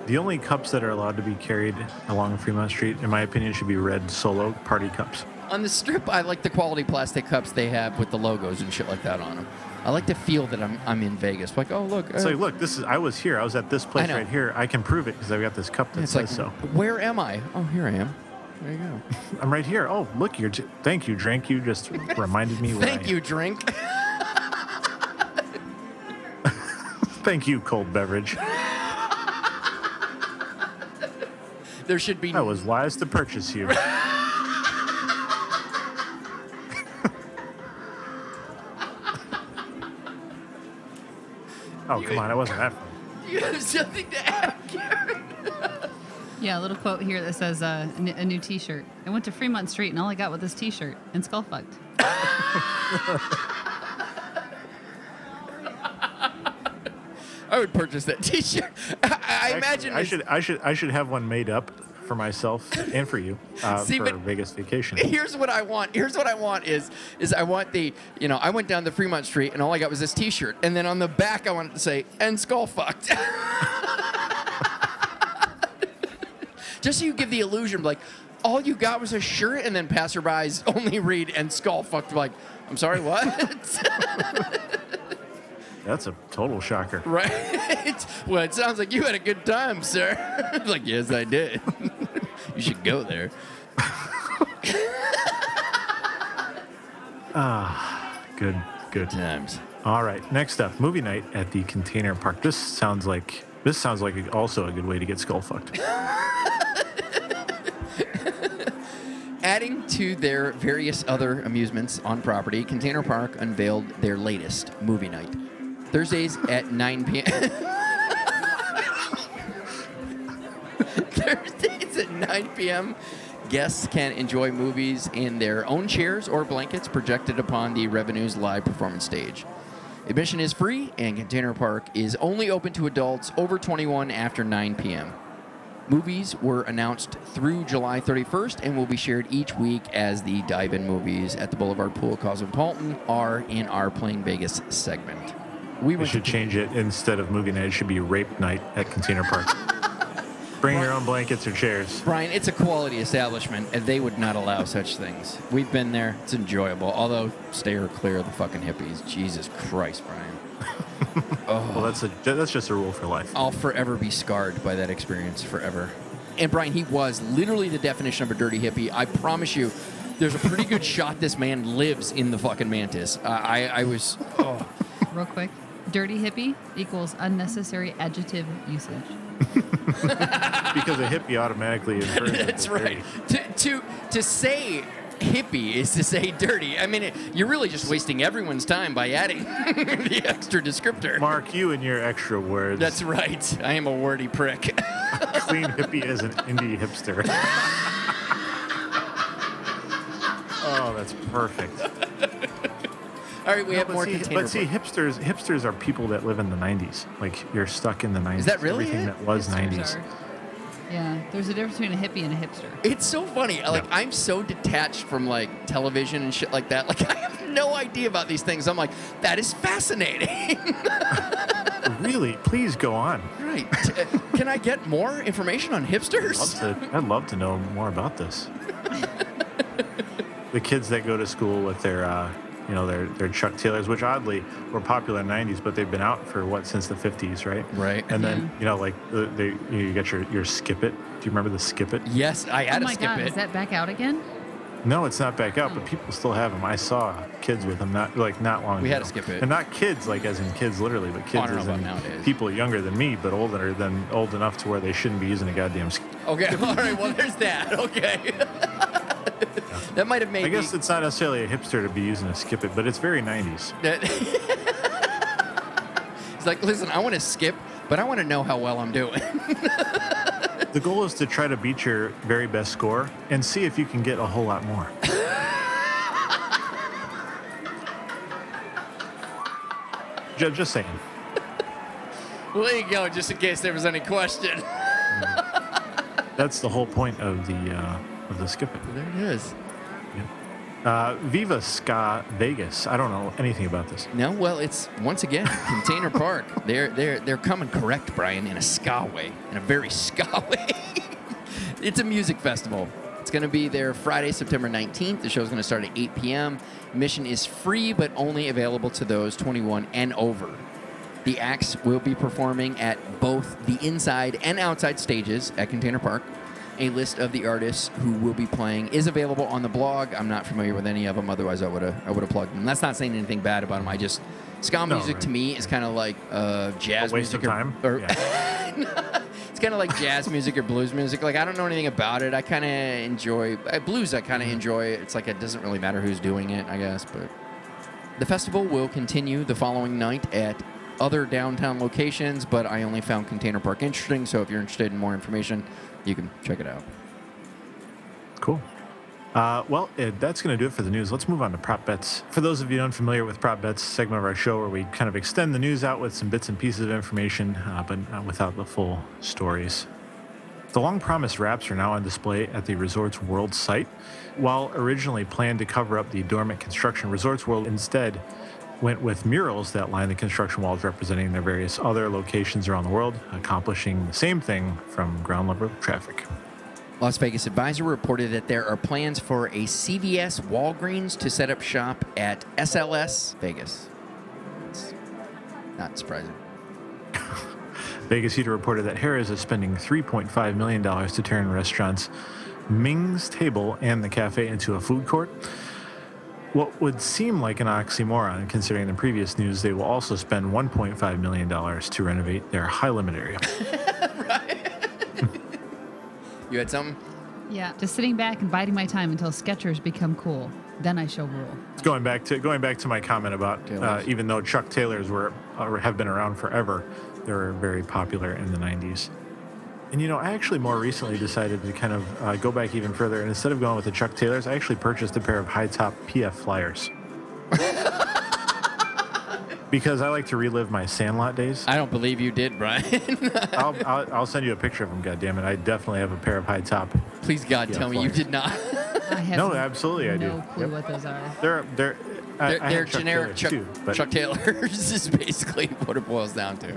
The only cups that are allowed to be carried along Fremont Street, in my opinion, should be red Solo party cups. On the Strip, I like the quality plastic cups they have with the logos and shit like that on them. I like to feel that I'm in Vegas. Like, oh, look. It's like, look, this is, I was here. I was at this place right here. I can prove it because I've got this cup that says so. Where am I? Oh, here I am. There you go. I'm right here. Oh, look, thank you, drink. You just reminded me where I am. Thank you, drink. Thank you, cold beverage. There should be. I was wise to purchase you. Oh, come on. I wasn't that fun. You have something to add, Karen? Yeah, a little quote here that says a new T-shirt. I went to Fremont Street, and all I got was this T-shirt and skull fucked. I would purchase that T-shirt. I imagine I should have one made up for myself and for you for a Vegas vacation. Here's what I want. Is I want the, you know, I went down the Fremont Street and all I got was this T-shirt, and then on the back I wanted to say and skull fucked. Just so you give the illusion like all you got was a shirt, and then passerbys only read and skull fucked like, I'm sorry, what? That's a total shocker. Right? Well, it sounds like you had a good time, sir. Like, yes, I did. You should go there. Good times. All right. Next up, movie night at the Container Park. This sounds like also a good way to get skull fucked. Adding to their various other amusements on property, Container Park unveiled their latest movie night. Thursdays at 9 p.m. Thursdays at 9 p.m. Guests can enjoy movies in their own chairs or blankets projected upon the Revenue's live performance stage. Admission is free, and Container Park is only open to adults over 21 after 9 p.m. Movies were announced through July 31st and will be shared each week as the dive-in movies at the Boulevard Pool Cosmopolitan are in our Playing Vegas segment. We should change it. Instead of movie night, it should be rape night at Container Park. Bring your own blankets or chairs. Brian, it's a quality establishment, and they would not allow such things. We've been there. It's enjoyable. Although, stay or clear of the fucking hippies. Jesus Christ, Brian. Oh. Well, that's just a rule for life. I'll forever be scarred by that experience, forever. And, Brian, he was literally the definition of a dirty hippie. I promise you, there's a pretty good shot this man lives in the fucking mantis. I was... Oh. Real quick. Dirty hippie equals unnecessary adjective usage. Because a hippie automatically infers. That's right. To say hippie is to say dirty. I mean, you're really just wasting everyone's time by adding the extra descriptor. Mark, you and your extra words. That's right. I am a wordy prick. Clean hippie is an indie hipster. Oh, that's perfect. All right, we have more Container Park. But see, hipsters are people that live in the 90s. Like, you're stuck in the 90s. Is that really everything that was hipsters 90s. Yeah, there's a difference between a hippie and a hipster. It's so funny. Like, no. I'm so detached from, like, television and shit like that. Like, I have no idea about these things. I'm like, that is fascinating. Really? Please go on. Right. Can I get more information on hipsters? I'd love to know more about this. The kids that go to school with their... You know, they're Chuck Taylors, which oddly were popular in the 90s, but they've been out for, what, since the 50s, right? Right. And then, you know, like, you got your Skip It. Do you remember the Skip It? Yes, I had a Skip It. Oh, my God, is that back out again? No, it's not back out, but people still have them. I saw kids with them not long ago. We had a Skip It. And not kids, like, as in kids, literally, but kids as in people younger than me, but old enough to where they shouldn't be using a goddamn Skip It. Okay, all right, well, there's that. Okay. That might have made. I guess it's not necessarily a hipster to be using a Skip It, but it's very 90s. It's like, listen, I want to skip, but I want to know how well I'm doing. The goal is to try to beat your very best score and see if you can get a whole lot more. Just saying. Well, there you go, just in case there was any question. That's the whole point of the Skip It. There it is. Yeah. Viva Ska Vegas. I don't know anything about this. No, well, it's once again Container Park. They're coming correct, Brian, in a ska way, in a very ska way. It's a music festival. It's going to be there Friday, September 19th. The show's going to start at 8 p.m. Admission is free, but only available to those 21 and over. The acts will be performing at both the inside and outside stages at Container Park. A list of the artists who will be playing is available on the blog. I'm not familiar with any of them, otherwise I would have plugged them. That's not saying anything bad about them. I just Ska music to me is kind of like jazz music or yeah. It's kind of like jazz music or blues music. Like I don't know anything about it. I kind of enjoy blues. I kind of enjoy it. It's like it doesn't really matter who's doing it, I guess. But the festival will continue the following night at other downtown locations, but I only found Container Park interesting. So if you're interested in more information, you can check it out. Cool. Well, that's going to do it for the news. Let's move on to prop bets. For those of you unfamiliar with prop bets, segment of our show where we kind of extend the news out with some bits and pieces of information, but without the full stories. The long-promised wraps are now on display at the Resorts World site. While originally planned to cover up the dormant construction, Resorts World instead went with murals that line the construction walls representing their various other locations around the world, accomplishing the same thing from ground level traffic. Las Vegas Advisor reported that there are plans for a CVS Walgreens to set up shop at SLS Vegas. It's not surprising. Vegas Heater reported that Harrah's is spending $3.5 million to turn restaurants Ming's Table and the cafe into a food court. What would seem like an oxymoron, considering the previous news, they will also spend $1.5 million to renovate their high-limit area. Right. You had something? Yeah, just sitting back and biding my time until Skechers become cool. Then I shall rule. Going back to my comment about even though Chuck Taylors have been around forever, they were very popular in the 90s. And, you know, I actually more recently decided to kind of go back even further. And instead of going with the Chuck Taylors, I actually purchased a pair of high-top PF Flyers. Because I like to relive my Sandlot days. I don't believe you did, Brian. I'll send you a picture of them, goddammit. I definitely have a pair of high-top. Please, God, tell me you did not. I have no clue what those are. They're generic Chuck Taylors is basically what it boils down to.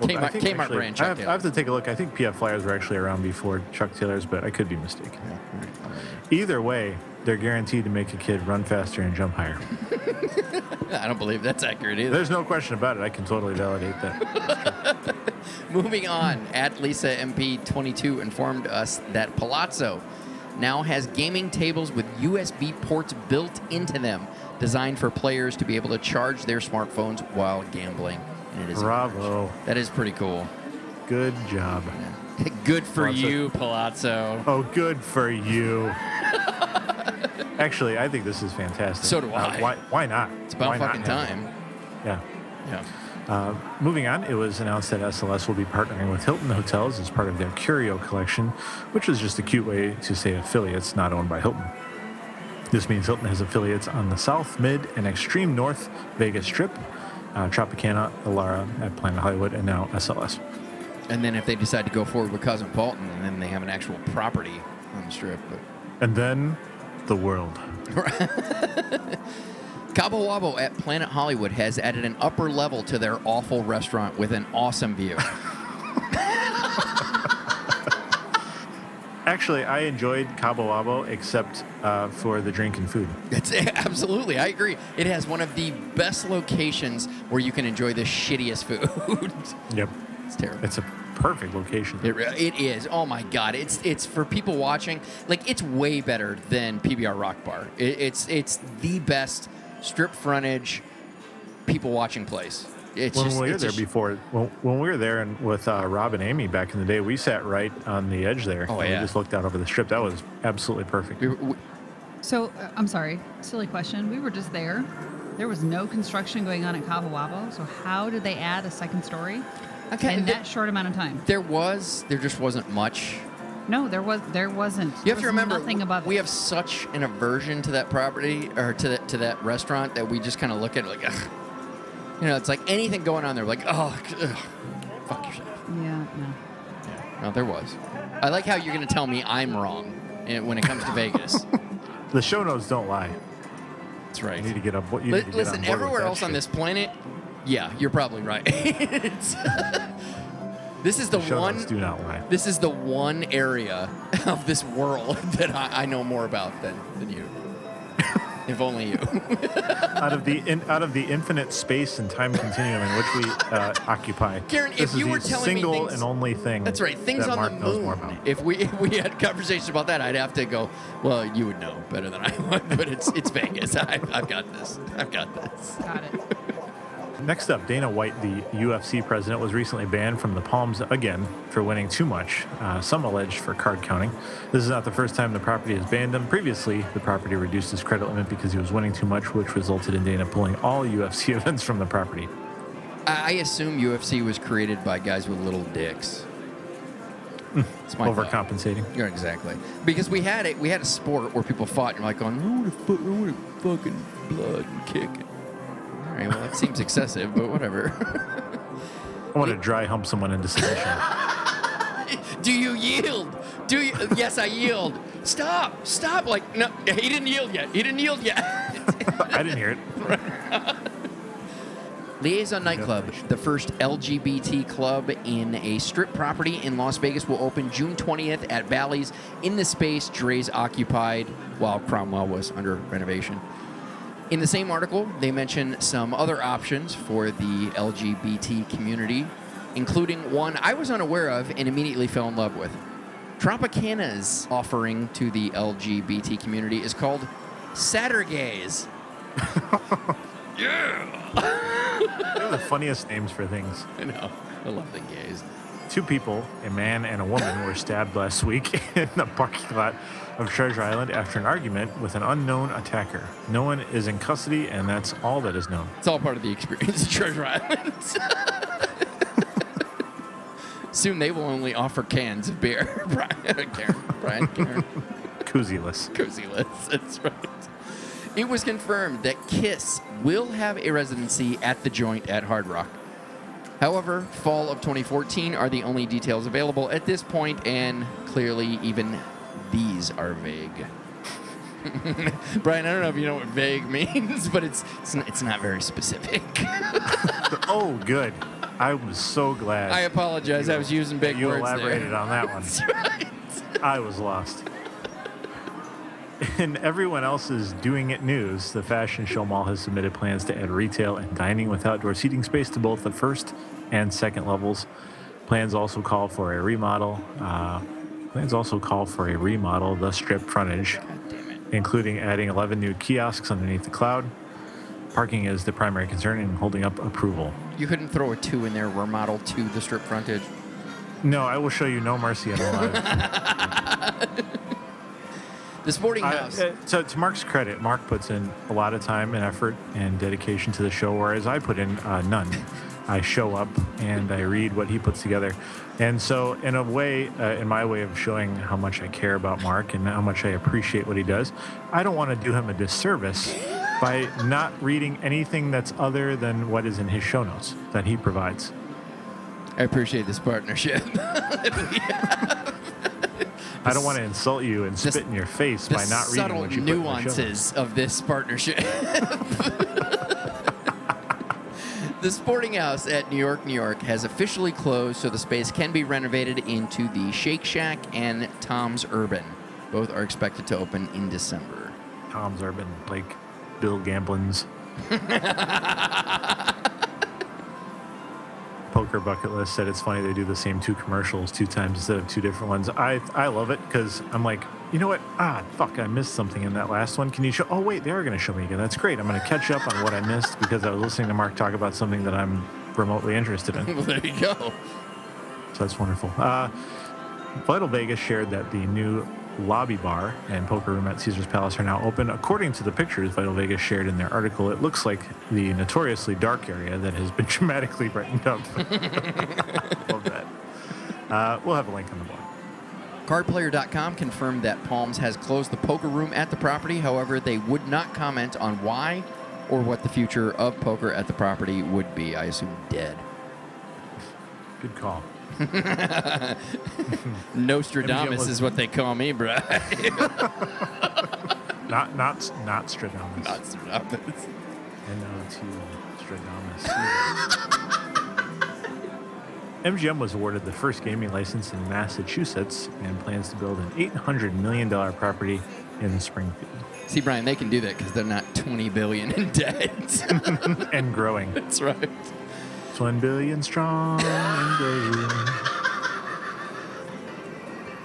Well, Kmart brand Chuck Taylors. I have to take a look. I think PF Flyers were actually around before Chuck Taylors, but I could be mistaken. Yeah. All right. Either way, they're guaranteed to make a kid run faster and jump higher. I don't believe that's accurate either. There's no question about it. I can totally validate that. Moving on, @LisaMP22 informed us that Palazzo now has gaming tables with USB ports built into them, designed for players to be able to charge their smartphones while gambling. And it is Bravo. Large. That is pretty cool. Good job. Yeah. Good for you, Palazzo. Oh, good for you. Actually, I think this is fantastic. So do I. Why not? It's about fucking time. Yeah. Moving on, it was announced that SLS will be partnering with Hilton Hotels as part of their Curio collection, which is just a cute way to say affiliates not owned by Hilton. This means Hilton has affiliates on the South, Mid, and Extreme North Vegas Strip, Tropicana, Elara, at Planet Hollywood, and now SLS. And then if they decide to go forward with Cosmopolitan, then they have an actual property on the Strip. And then... the world. Cabo Wabo at Planet Hollywood has added an upper level to their awful restaurant with an awesome view. Actually, I enjoyed Cabo Wabo except for the drink and food. Absolutely, I agree. It has one of the best locations where you can enjoy the shittiest food. Yep. It's terrible. It's a perfect location. It is. Oh my God! It's for people watching. Like it's way better than PBR Rock Bar. It's the best strip frontage people watching place. It's when we were there before. When we were there and with Rob and Amy back in the day, we sat right on the edge there. Oh yeah. We just looked out over the strip. That was absolutely perfect. I'm sorry, silly question. We were just there. There was no construction going on at Cabo Wabo. So how did they add a second story? Okay. In that short amount of time. There just wasn't much. No, there wasn't. You have to remember, nothing above we have such an aversion to that property, or to that restaurant, that we just kind of look at it like, ugh. You know, it's like anything going on there, like, oh, ugh, fuck yourself. Yeah, no. Yeah. No, there was. I like how you're going to tell me I'm wrong when it comes to Vegas. The show notes don't lie. That's right. You need to get up. Listen, everywhere else on this planet... yeah, you're probably right. This is the one area of this world that I know more about than you. If only you. out of the infinite space and time continuum in which we occupy. Karen, this if is you the were telling single me single and only thing. That's right. Things that on Mark the moon. Knows more about. If we had conversations about that, I'd have to go. Well, you would know better than I would, but it's Vegas. I've got this. Got it. Next up, Dana White, the UFC president, was recently banned from the Palms again for winning too much, some alleged for card counting. This is not the first time the property has banned him. Previously, the property reduced his credit limit because he was winning too much, which resulted in Dana pulling all UFC events from the property. I assume UFC was created by guys with little dicks. Overcompensating. Yeah, exactly. Because we had a sport where people fought, and you're like, going, who would have fucking blood and kicking? All right, well, that seems excessive, but whatever. I want to dry hump someone into submission. Do you yield? Yes, I yield. Stop. Like, no, he didn't yield yet. I didn't hear it. Right. Liaison Nightclub, the first LGBT club in a strip property in Las Vegas, will open June 20th at Bally's in the space Dre's occupied while Cromwell was under renovation. In the same article, they mention some other options for the LGBT community, including one I was unaware of and immediately fell in love with. Tropicana's offering to the LGBT community is called Saturgays. Yeah! They're the funniest names for things. I know. I love the gays. Two people, a man and a woman, were stabbed last week in the parking lot of Treasure Island after an argument with an unknown attacker. No one is in custody, and that's all that is known. It's all part of the experience of Treasure Island. Soon they will only offer cans of beer. Brian, Karen. Koozieless. That's right. It was confirmed that KISS will have a residency at The Joint at Hard Rock. However, fall of 2014 are the only details available at this point, and clearly even these are vague. Brian, I don't know if you know what vague means, but it's not very specific. Oh, good. I was so glad. I apologize. I was using big words. You elaborated there on that one. That's right. I was lost. In everyone else's Doing It news, the Fashion Show Mall has submitted plans to add retail and dining with outdoor seating space to both the first and second levels. Plans also call for a remodel. Plans also call for a remodel of the strip frontage, including adding 11 new kiosks underneath the cloud. Parking is the primary concern in holding up approval. You couldn't throw a 2 in there, remodel to the strip frontage? No, I will show you no mercy at all. The Sporting House. So to Mark's credit, Mark puts in a lot of time and effort and dedication to the show, whereas I put in none. I show up and I read what he puts together. And so in a way, in my way of showing how much I care about Mark and how much I appreciate what he does, I don't want to do him a disservice by not reading anything that's other than what is in his show notes that he provides. I appreciate this partnership. I don't want to insult you and spit in your face by not reading what you put in the show. The subtle nuances of this partnership. The Sporting House at New York, New York has officially closed, so the space can be renovated into the Shake Shack and Tom's Urban. Both are expected to open in December. Tom's Urban, like Bill Gamblin's. Poker Bucket List said it's funny they do the same two commercials two times instead of two different ones. I love it because I'm like, you know what? Fuck, I missed something in that last one. Can you show? Oh, wait, they are going to show me again. That's great. I'm going to catch up on what I missed because I was listening to Mark talk about something that I'm remotely interested in. Well, there you go. So that's wonderful. Vital Vegas shared that the new lobby bar and poker room at Caesars Palace are now open. According to the pictures Vital Vegas shared in their article, it looks like the notoriously dark area that has been dramatically brightened up. Love that. We'll have a link on the blog. Cardplayer.com confirmed that Palms has closed the poker room at the property. However, they would not comment on why or what the future of poker at the property would be. I assume dead. Good call. Nostradamus is what they call me, bro. not Stradamus. Not Stradamus. N-O-T Stradamus. MGM was awarded the first gaming license in Massachusetts and plans to build an $800 million property in Springfield. See, Brian, they can do that because they're not $20 billion in debt. And growing. That's right. 1 billion strong.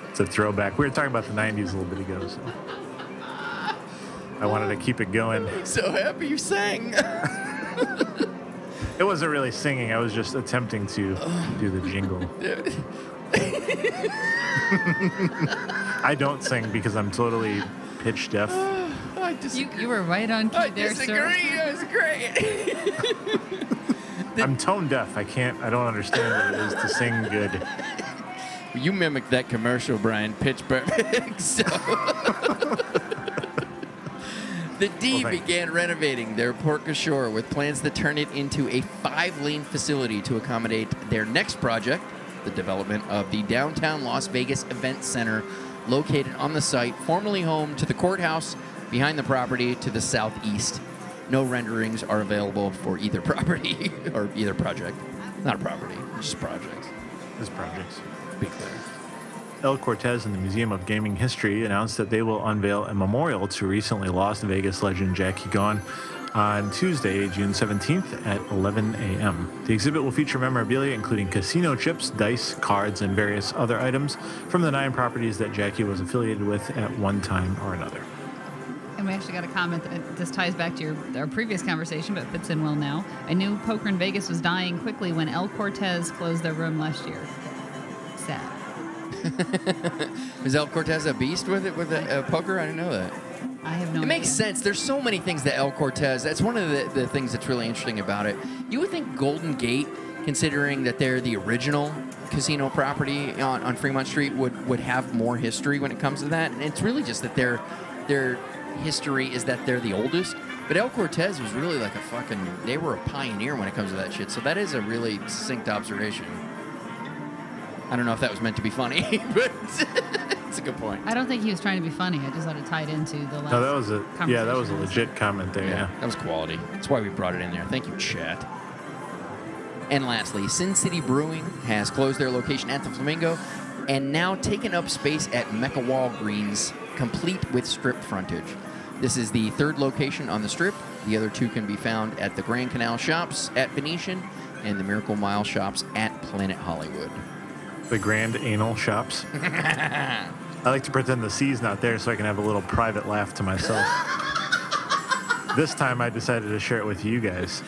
It's a throwback. We were talking about the 90s a little bit ago, so I wanted to keep it going. I'm so happy you sang. It wasn't really singing. I was just attempting to do the jingle. I don't sing because I'm totally pitch deaf. I disagree. You were right on key there, sir. That was great. I'm tone deaf. I don't understand what it is to sing good. You mimicked that commercial, Brian. Pitch perfect. So the D began renovating their Port Shore with plans to turn it into a 5-lane facility to accommodate their next project, the development of the downtown Las Vegas Event Center, located on the site formerly home to the courthouse, behind the property to the southeast. No renderings are available for either property or either project. Not a property, just projects. Just projects. Be clear. El Cortez and the Museum of Gaming History announced that they will unveil a memorial to recently lost Vegas legend Jackie Gaughan on Tuesday, June 17th at 11 a.m. The exhibit will feature memorabilia including casino chips, dice, cards, and various other items from the 9 properties that Jackie was affiliated with at one time or another. And we actually got a comment that this ties back to our previous conversation, but fits in well now. I knew poker in Vegas was dying quickly when El Cortez closed their room last year. Sad. Was El Cortez a beast with poker? I didn't know that. I have no idea. It makes sense. There's so many things that El Cortez, that's one of the things that's really interesting about it. You would think Golden Gate, considering that they're the original casino property on Fremont Street, would have more history when it comes to that. And it's really just that they're history is that they're the oldest, but El Cortez was really like they were a pioneer when it comes to that shit, so that is a really succinct observation. I don't know if that was meant to be funny, but it's a good point. I don't think he was trying to be funny. I just thought it tied into the last conversation. Yeah, that was a legit comment there. Yeah, that was quality. That's why we brought it in there. Thank you, chat. And lastly, Sin City Brewing has closed their location at the Flamingo and now taken up space at Mecca Wall Greens, complete with strip frontage. This is the 3rd location on the Strip. The other 2 can be found at the Grand Canal Shops at Venetian and the Miracle Mile Shops at Planet Hollywood. The Grand Anal Shops. I like to pretend the C's not there so I can have a little private laugh to myself. This time I decided to share it with you guys.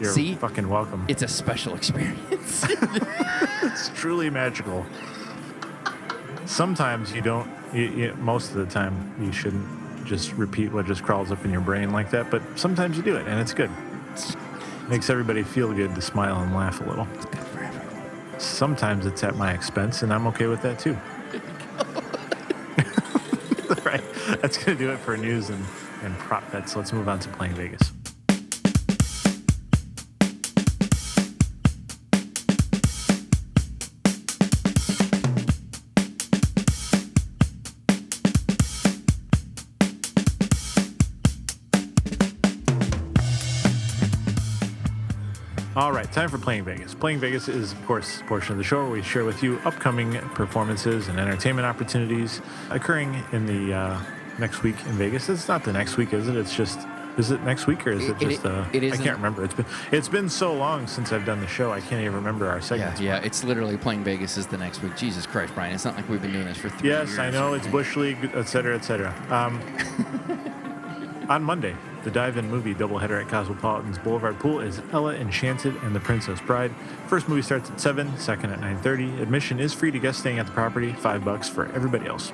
You're fucking welcome. It's a special experience. It's truly magical. Sometimes you don't. Most of the time you shouldn't just repeat what just crawls up in your brain like that, but sometimes you do it, and it's good. Makes everybody feel good to smile and laugh a little. It's good for everyone. Sometimes it's at my expense, and I'm okay with that too. Right. That's going to do it for news and prop bets. Let's move on to Playing Vegas. All right, time for Playing Vegas. Playing Vegas is, of course, a portion of the show where we share with you upcoming performances and entertainment opportunities occurring in the next week in Vegas. It's not the next week, is it? It's just, is it next week or is it just? It is. I can't remember. It's been so long since I've done the show. I can't even remember our segments. Yeah, it's literally Playing Vegas is the next week. Jesus Christ, Brian! It's not like we've been doing this for 3 years. Yes, I know. It's Bush League, et cetera, et cetera. On Monday, the Dive-In movie doubleheader at Cosmopolitan's Boulevard Pool is Ella Enchanted and The Princess Bride. First movie starts at 7, second at 9:30. Admission is free to guests staying at the property, $5 for everybody else.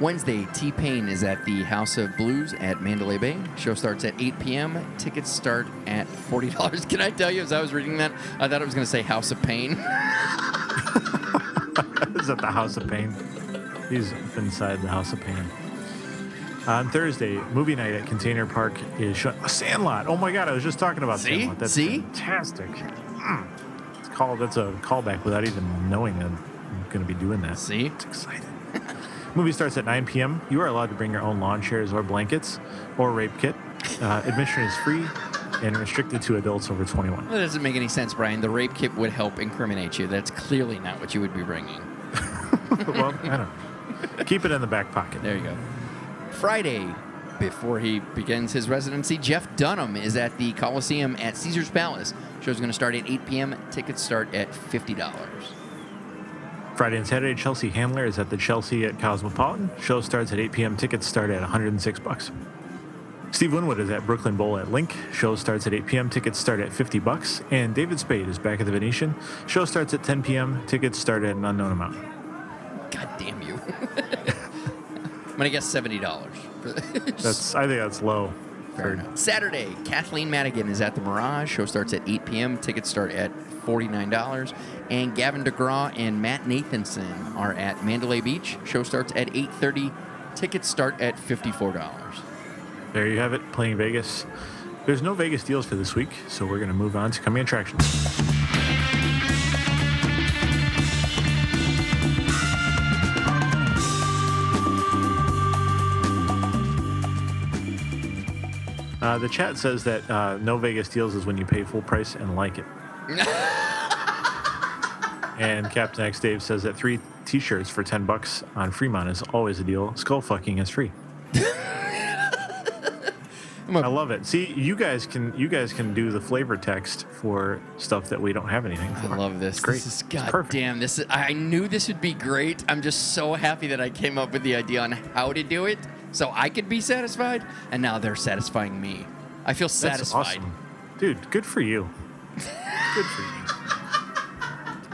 Wednesday, T-Pain is at the House of Blues at Mandalay Bay. Show starts at 8 p.m. Tickets start at $40. Can I tell you, as I was reading that, I thought it was going to say House of Pain. Is that the House of Pain? He's inside the House of Pain. On Thursday, movie night at Container Park is showing Sandlot. Oh, my God. I was just talking about Sandlot. That's fantastic. That's a callback without even knowing that I'm going to be doing that. It's exciting. Movie starts at 9 p.m. You are allowed to bring your own lawn chairs or blankets or rape kit. Admission is free and restricted to adults over 21. That doesn't make any sense, Brian. The rape kit would help incriminate you. That's clearly not what you would be bringing. Well, I don't know. Keep it in the back pocket. There you go. Friday, before he begins his residency, Jeff Dunham is at the Coliseum at Caesars Palace. Show's going to start at 8 p.m. Tickets start at $50. Friday and Saturday, Chelsea Handler is at the Chelsea at Cosmopolitan. Show starts at 8 p.m. Tickets start at $106. Steve Winwood is at Brooklyn Bowl at Link. Show starts at 8 p.m. Tickets start at $50. And David Spade is back at the Venetian. Show starts at 10 p.m. Tickets start at an unknown amount. God damn you. I'm going to guess $70 for this. I think that's low. Fair enough. Saturday, Kathleen Madigan is at the Mirage. Show starts at 8 p.m. Tickets start at $49. And Gavin DeGraw and Matt Nathanson are at Mandalay Beach. Show starts at 8:30. Tickets start at $54. There you have it, playing Vegas. There's no Vegas deals for this week, so we're going to move on to coming attractions. The chat says that no Vegas deals is when you pay full price and like it. And Captain X Dave says that 3 t-shirts for $10 on Fremont is always a deal. Skull fucking is free. I love it. See, you guys can do the flavor text for stuff that we don't have anything for. I love this. It's great. This is goddamn. I knew this would be great. I'm just so happy that I came up with the idea on how to do it. So I could be satisfied, and now they're satisfying me. I feel satisfied. That's awesome. Dude, good for you. Good for you.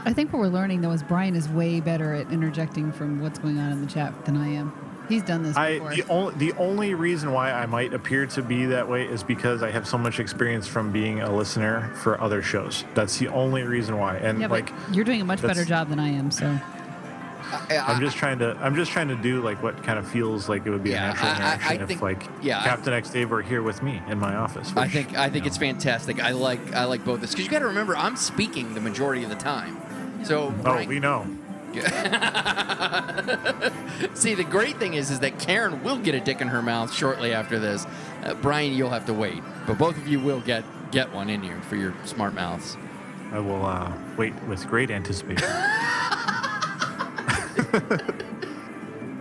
I think what we're learning, though, is Brian is way better at interjecting from what's going on in the chat than I am. He's done this before. The only reason why I might appear to be that way is because I have so much experience from being a listener for other shows. That's the only reason why. And yeah, like, you're doing a much better job than I am, so... I'm just trying to do like what kind of feels like it would be a natural reaction if Captain X Dave were here with me in my office. Which, I think it's fantastic. I like both this because you got to remember I'm speaking the majority of the time. So we know. See, the great thing is that Karen will get a dick in her mouth shortly after this. Brian, you'll have to wait, but both of you will get one in you for your smart mouths. I will wait with great anticipation.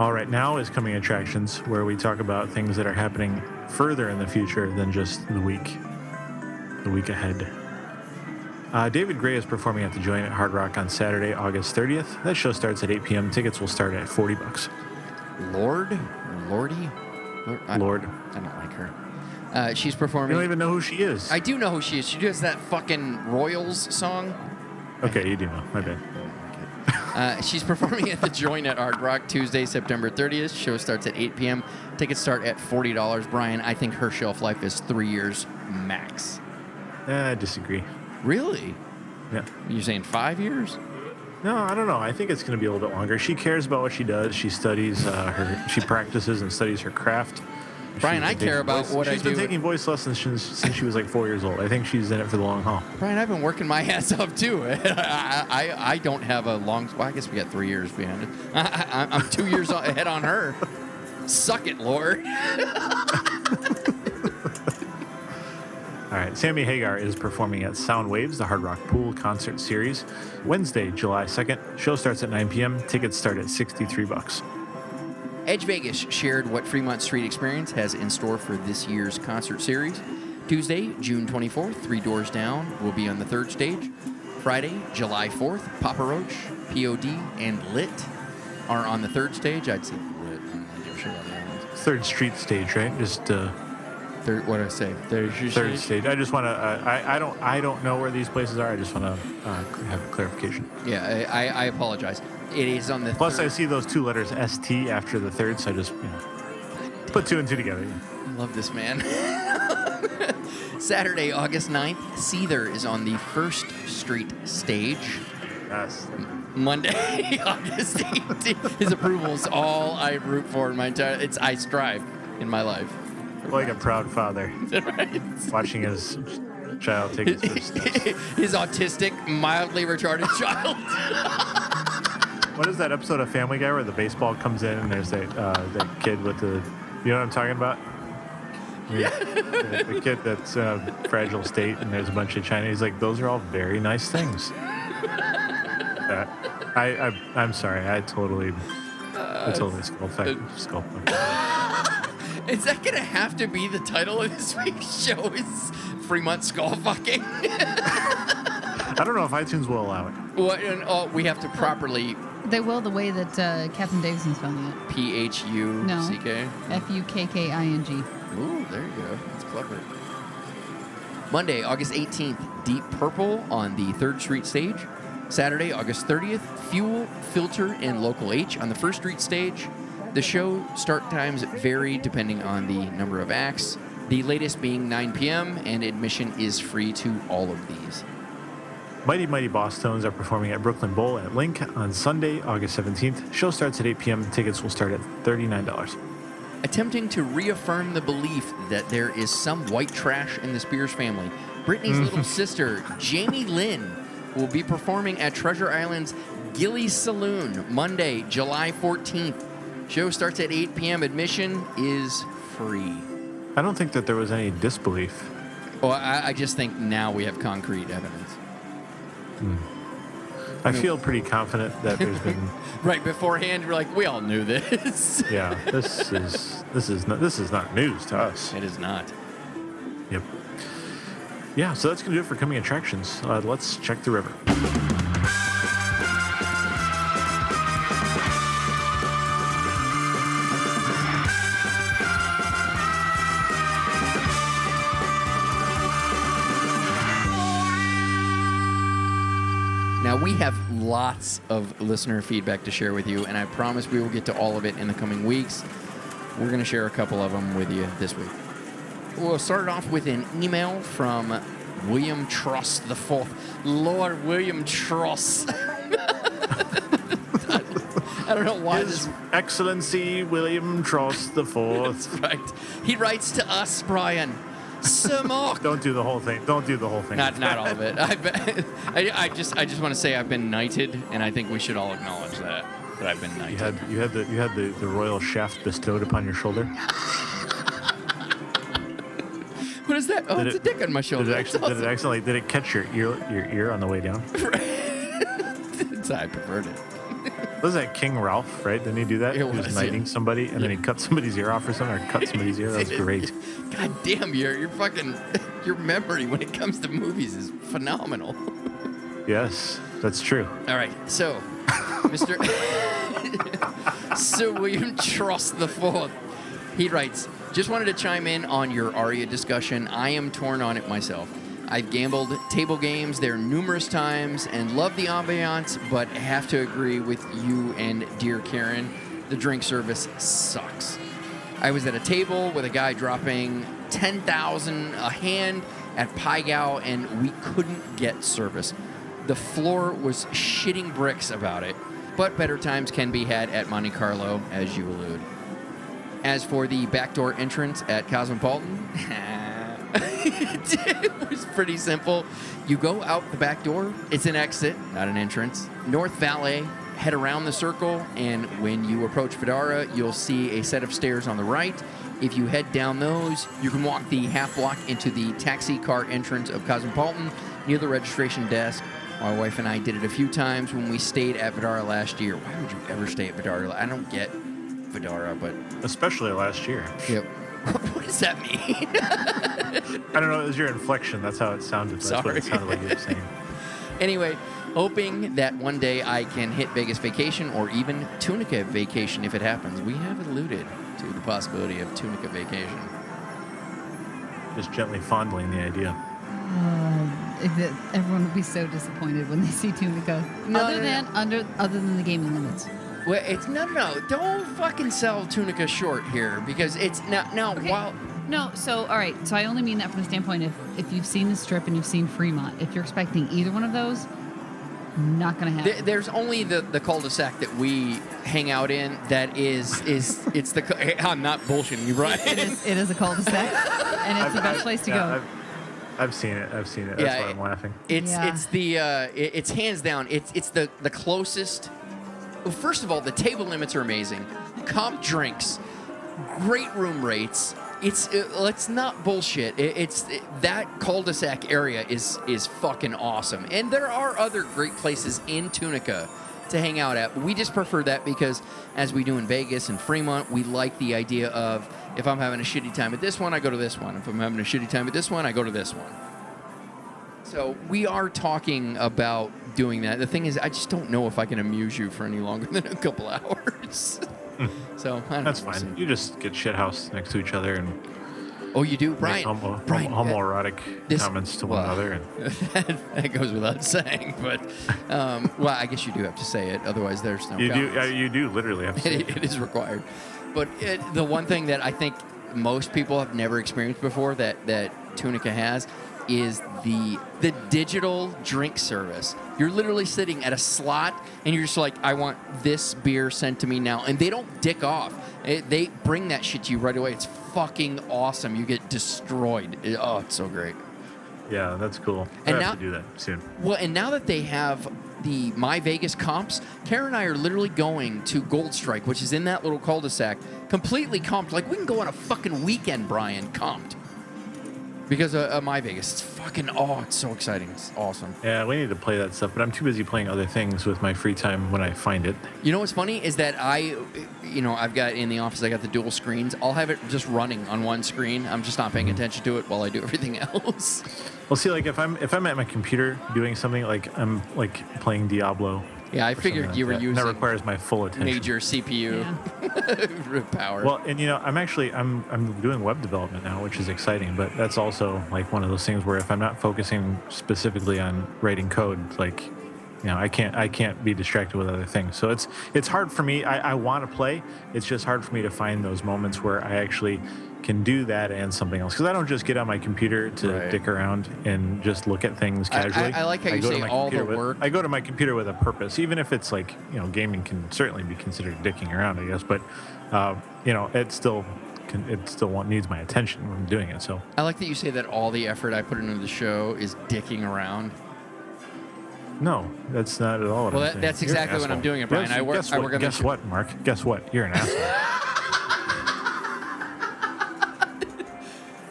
All right, now is coming attractions, where we talk about things that are happening further in the future than just the week ahead. David Gray is performing at the Joint at Hard Rock on Saturday, August 30th. That show starts at 8 p.m. Tickets will start at $40. Lord. I don't like her. She's performing. You don't even know who she is. I do know who she is. She does that fucking Royals song. Okay, you do know. My bad. She's performing at the Joint at Hard Rock Tuesday, September 30th. Show starts at 8 p.m. Tickets start at $40. Brian, I think her shelf life is 3 years max. I disagree. Really? Yeah. You're saying 5 years? No, I don't know. I think it's going to be a little bit longer. She cares about what she does. She studies she practices and studies her craft. Brian, I care about what I do. She's been taking voice lessons since she was like 4 years old. I think she's in it for the long haul. Brian, I've been working my ass off, too. I don't have a long... Well, I guess we got 3 years behind it. I'm 2 years ahead on her. Suck it, Lord. All right. Sammy Hagar is performing at Sound Waves, the Hard Rock Pool Concert Series, Wednesday, July 2nd. Show starts at 9 p.m. Tickets start at $63. Edge Vegas shared what Fremont Street Experience has in store for this year's concert series. Tuesday, June 24th, Three Doors Down will be on the third stage. Friday, July 4th, Papa Roach, POD, and Lit are on the third stage. I'd say Lit. I'm not even sure about that one. Third Street stage, right? Third. What did I say? Third stage. I just want to. I don't know where these places are. I just want to have a clarification. Yeah, I apologize. It is on the Plus, third. I see those two letters ST after the third, so I just put two and two together. I love this man. Saturday, August 9th, Seether is on the First Street stage. Yes. Monday, August 18th. His approval is all I root for in my entire... I strive in my life. Like a proud father. Right. Watching his... child take his first steps. His autistic, mildly retarded child. What is that episode of Family Guy where the baseball comes in and there's that kid with the... You know what I'm talking about? Yeah. The kid that's in a fragile state and there's a bunch of China. He's like, those are all very nice things. I'm sorry. I totally skull fucked. Is that going to have to be the title of this week's show? Is Fremont skull fucking? I don't know if iTunes will allow it. We have to properly... They will the way that Captain Davison's spelling it. P-H-U-C-K? No. F-U-K-K-I-N-G. Ooh, there you go. That's clever. Monday, August 18th, Deep Purple on the 3rd Street stage. Saturday, August 30th, Fuel, Filter, and Local H on the 1st Street stage. The show start times vary depending on the number of acts, the latest being 9 p.m., and admission is free to all of these. Mighty Mighty Boss Tones are performing at Brooklyn Bowl at Link on Sunday, August 17th. Show starts at 8 p.m. Tickets will start at $39. Attempting to reaffirm the belief that there is some white trash in the Spears family, Britney's little sister, Jamie Lynn, will be performing at Treasure Island's Gilly's Saloon Monday, July 14th. Show starts at 8 p.m. Admission is free. I don't think that there was any disbelief. Well, I just think now we have concrete evidence. I feel pretty confident that there's been... Right, beforehand, we're like, we all knew this. Yeah, this is not news to us. It is not. Yep. Yeah, so that's going to do it for coming attractions. Let's check the river. Now, we have lots of listener feedback to share with you, and I promise we will get to all of it in the coming weeks. We're going to share a couple of them with you this week. We'll start off with an email from William Tross IV. Lord William Tross. I don't know why. His Excellency William Tross IV. That's right. He writes to us, Brian. Sir Mark. Don't do the whole thing. Not all of it. I just want to say I've been knighted, and I think we should all acknowledge that I've been knighted. You had the royal shaft bestowed upon your shoulder. What is that? Oh, it's a dick on my shoulder. Did it catch your ear on the way down? I perverted. Wasn't that King Ralph, right? Didn't he do that? He was knighting somebody, and then he cut somebody's ear off or something, or cut somebody's ear. That was great. God damn, your memory when it comes to movies is phenomenal. Yes, that's true. All right, so, Sir William Tross IV, he writes, just wanted to chime in on your Aria discussion. I am torn on it myself. I've gambled table games there numerous times and love the ambiance, but have to agree with you and dear Karen, the drink service sucks. I was at a table with a guy dropping $10,000 a hand at Paigao, and we couldn't get service. The floor was shitting bricks about it, but better times can be had at Monte Carlo, as you allude. As for the backdoor entrance at Cosmopolitan, it was pretty simple. You go out the back door. It's an exit, not an entrance. North Valet, head around the circle, and when you approach Vidara, you'll see a set of stairs on the right. If you head down those, you can walk the half block into the taxi car entrance of Cosmopolitan near the registration desk. My wife and I did it a few times when we stayed at Vidara last year. Why would you ever stay at Vidara? I don't get Vidara, but... Especially last year. Yep. What does that mean? I don't know. It was your inflection. That's how it sounded. That's what it sounded like you were saying. Anyway, hoping that one day I can hit Vegas Vacation or even Tunica Vacation if it happens. We have alluded to the possibility of Tunica Vacation. Just gently fondling the idea. Everyone will be so disappointed when they see Tunica. Other than the gaming limits. Well, it's no. Don't fucking sell Tunica short here because it's not. No, okay. While. No, so, all right. So I only mean that from the standpoint of if you've seen the Strip and you've seen Fremont, if you're expecting either one of those, not going to happen. There's only the cul-de-sac that we hang out in that is it's the. I'm not bullshitting you, Brian. It is a cul-de-sac, and it's the best place to go. I've seen it. That's why I'm laughing. It's hands down. It's the closest. Well, first of all, the table limits are amazing. Comp drinks, great room rates. Let's not bullshit. That cul-de-sac area is fucking awesome, and there are other great places in Tunica to hang out at. We just prefer that because, as we do in Vegas and Fremont, we like the idea of if I'm having a shitty time at this one, I go to this one. If I'm having a shitty time at this one, I go to this one. So we are talking about doing that. The thing is, I just don't know if I can amuse you for any longer than a couple hours. So I don't know. That's fine. You just get shithoused next to each other and Oh, you do? Brian. I mean, Brian, homoerotic comments to one another. And... that goes without saying. But, well, I guess you do have to say it. Otherwise, there's no comments. You do literally have to say it. It is required. But the one thing that I think most people have never experienced before that Tunica has is the digital drink service. You're literally sitting at a slot, and you're just like, I want this beer sent to me now. And they don't dick off. They bring that shit to you right away. It's fucking awesome. You get destroyed. Oh, it's so great. Yeah, that's cool. I have to do that soon. Well, and now that they have the My Vegas comps, Karen and I are literally going to Gold Strike, which is in that little cul-de-sac, completely comped. Like, we can go on a fucking weekend, Brian, comped. Because of My Vegas. It's fucking, it's so exciting. It's awesome. Yeah, we need to play that stuff, but I'm too busy playing other things with my free time when I find it. You know what's funny is that I've got in the office, I got the dual screens. I'll have it just running on one screen. I'm just not paying attention to it while I do everything else. Well, see, like if I'm at my computer doing something, like I'm like playing Diablo. Yeah, I figured you were using that requires my full attention. Major CPU power. Well, and I'm doing web development now, which is exciting, but that's also like one of those things where if I'm not focusing specifically on writing code, like I can't be distracted with other things. So it's hard for me. I want to play. It's just hard for me to find those moments where I actually can do that and something else, because I don't just get on my computer to dick around and just look at things casually. I like how you say all the work. I go to my computer with a purpose, even if it's like, gaming can certainly be considered dicking around, I guess, but it still needs my attention when I'm doing it. So I like that you say that all the effort I put into the show is dicking around. No, that's not at all what I'm saying. Well, that's exactly what I'm doing, Brian. Guess what, Mark? Guess what? You're an asshole.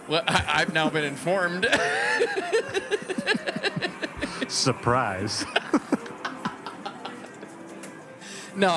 Well, I've now been informed. Surprise. No,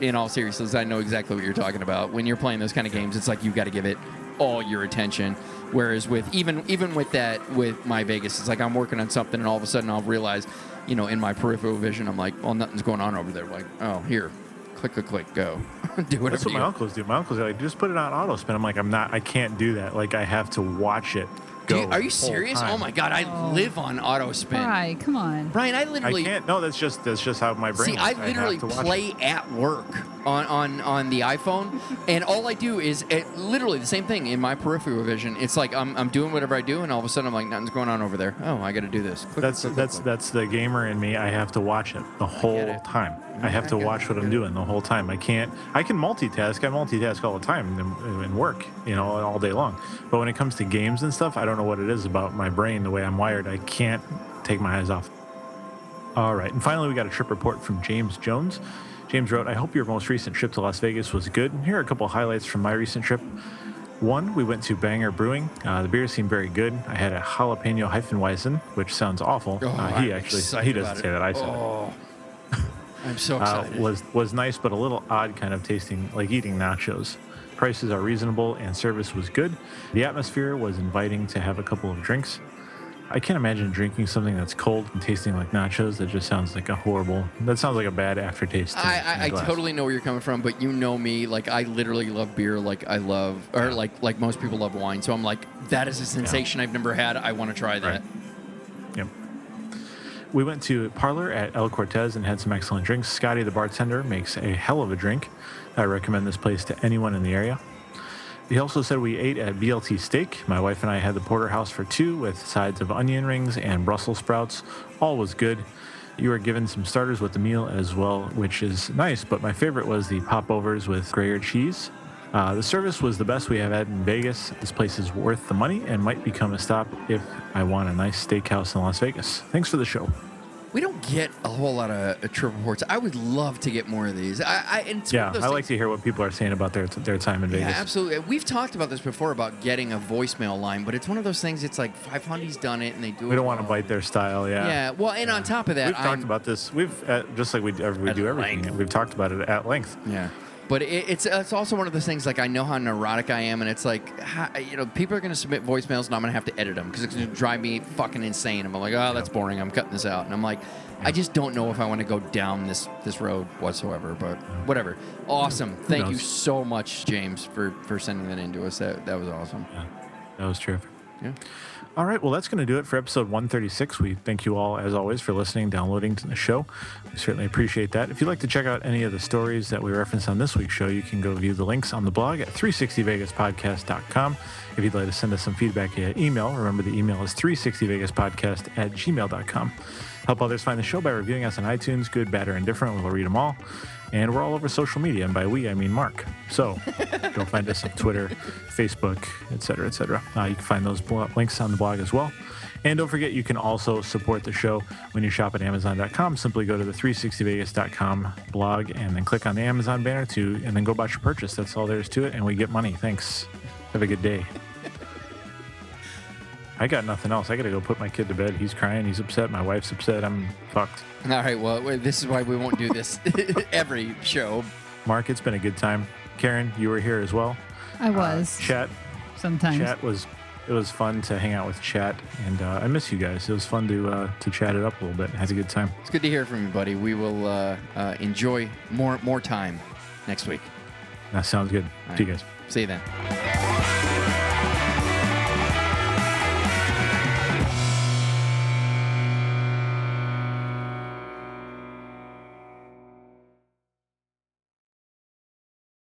in all seriousness, I know exactly what you're talking about. When you're playing those kind of games, it's like you've got to give it all your attention. Whereas with even with that, with My Vegas, it's like I'm working on something, and all of a sudden I'll realize, in my peripheral vision, I'm like, well, nothing's going on over there. Like, oh, here. Click, go. Do whatever. That's what my uncles do. My uncles are like, just put it on auto spin. I'm like, I can't do that. Like, I have to watch it go. Are you serious? Time. Oh my God, I live on auto spin. Brian, come on. Brian, I literally. I can't. No, that's just how my brain. See, works. I literally play it at work on the iPhone, and all I do is literally the same thing in my peripheral vision. It's like I'm doing whatever I do, and all of a sudden I'm like, nothing's going on over there. Oh, I got to do this. Click, that's the gamer in me. I have to watch it the whole time. I have to watch what I'm doing the whole time. I can multitask. I multitask all the time in work, all day long. But when it comes to games and stuff, I don't know what it is about my brain, the way I'm wired. I can't take my eyes off. All right. And finally, we got a trip report from James Jones. James wrote, I hope your most recent trip to Las Vegas was good. Here are a couple of highlights from my recent trip. One, we went to Banger Brewing. The beer seemed very good. I had a jalapeno Hefeweizen, which sounds awful. He doesn't say that. I said it. I'm so excited. Was nice, but a little odd kind of tasting, like eating nachos. Prices are reasonable and service was good. The atmosphere was inviting to have a couple of drinks. I can't imagine drinking something that's cold and tasting like nachos. That just sounds like that sounds like a bad aftertaste. I totally know where you're coming from, but you know me, like I literally love beer like most people love wine. So I'm like, that is a sensation I've never had. I want to try that. Right. We went to a parlor at El Cortez and had some excellent drinks. Scotty, the bartender, makes a hell of a drink. I recommend this place to anyone in the area. He also said we ate at BLT Steak. My wife and I had the porterhouse for two with sides of onion rings and Brussels sprouts. All was good. You were given some starters with the meal as well, which is nice, but my favorite was the popovers with Gruyere cheese. The service was the best we have had in Vegas. This place is worth the money and might become a stop if I want a nice steakhouse in Las Vegas. Thanks for the show. We don't get a whole lot of trip reports. I would love to get more of these. I like to hear what people are saying about their time in Vegas. Yeah, absolutely. We've talked about this before about getting a voicemail line, but it's one of those things. It's like 500's done it, and they do it. We don't want to bite their style, yeah. Yeah. Well, and on top of that, we've talked about this. We've just like we do everything. Length. We've talked about it at length. Yeah. But it's also one of those things, like, I know how neurotic I am, and it's like, how, you know, people are going to submit voicemails, and I'm going to have to edit them because it's going to drive me fucking insane. I'm like, oh, that's boring. I'm cutting this out. And I'm like, I just don't know if I want to go down this road whatsoever, but whatever. Awesome. Thank you so much, James, for sending that in to us. That was awesome. Yeah, that was terrific. Yeah. All right, well, that's going to do it for episode 136. We thank you all, as always, for listening, downloading to the show. We certainly appreciate that. If you'd like to check out any of the stories that we referenced on this week's show, you can go view the links on the blog at 360VegasPodcast.com. If you'd like to send us some feedback via email, remember the email is 360VegasPodcast@gmail.com. Help others find the show by reviewing us on iTunes, good, bad, or indifferent. We'll read them all. And we're all over social media, and by we, I mean Mark. So go find us on Twitter, Facebook, etc., etc. You can find those links on the blog as well. And don't forget, you can also support the show when you shop at Amazon.com. Simply go to the 360Vegas.com blog and then click on the Amazon banner and then go about your purchase. That's all there is to it, and we get money. Thanks. Have a good day. I got nothing else. I got to go put my kid to bed. He's crying. He's upset. My wife's upset. I'm fucked. All right. Well, this is why we won't do this every show. Mark, it's been a good time. Karen, you were here as well. I was. Chat. Sometimes. It was fun to hang out with Chat, and I miss you guys. It was fun to chat it up a little bit. Had a good time. It's good to hear from you, buddy. We will enjoy more time next week. That sounds good. All right. See you guys. See you then.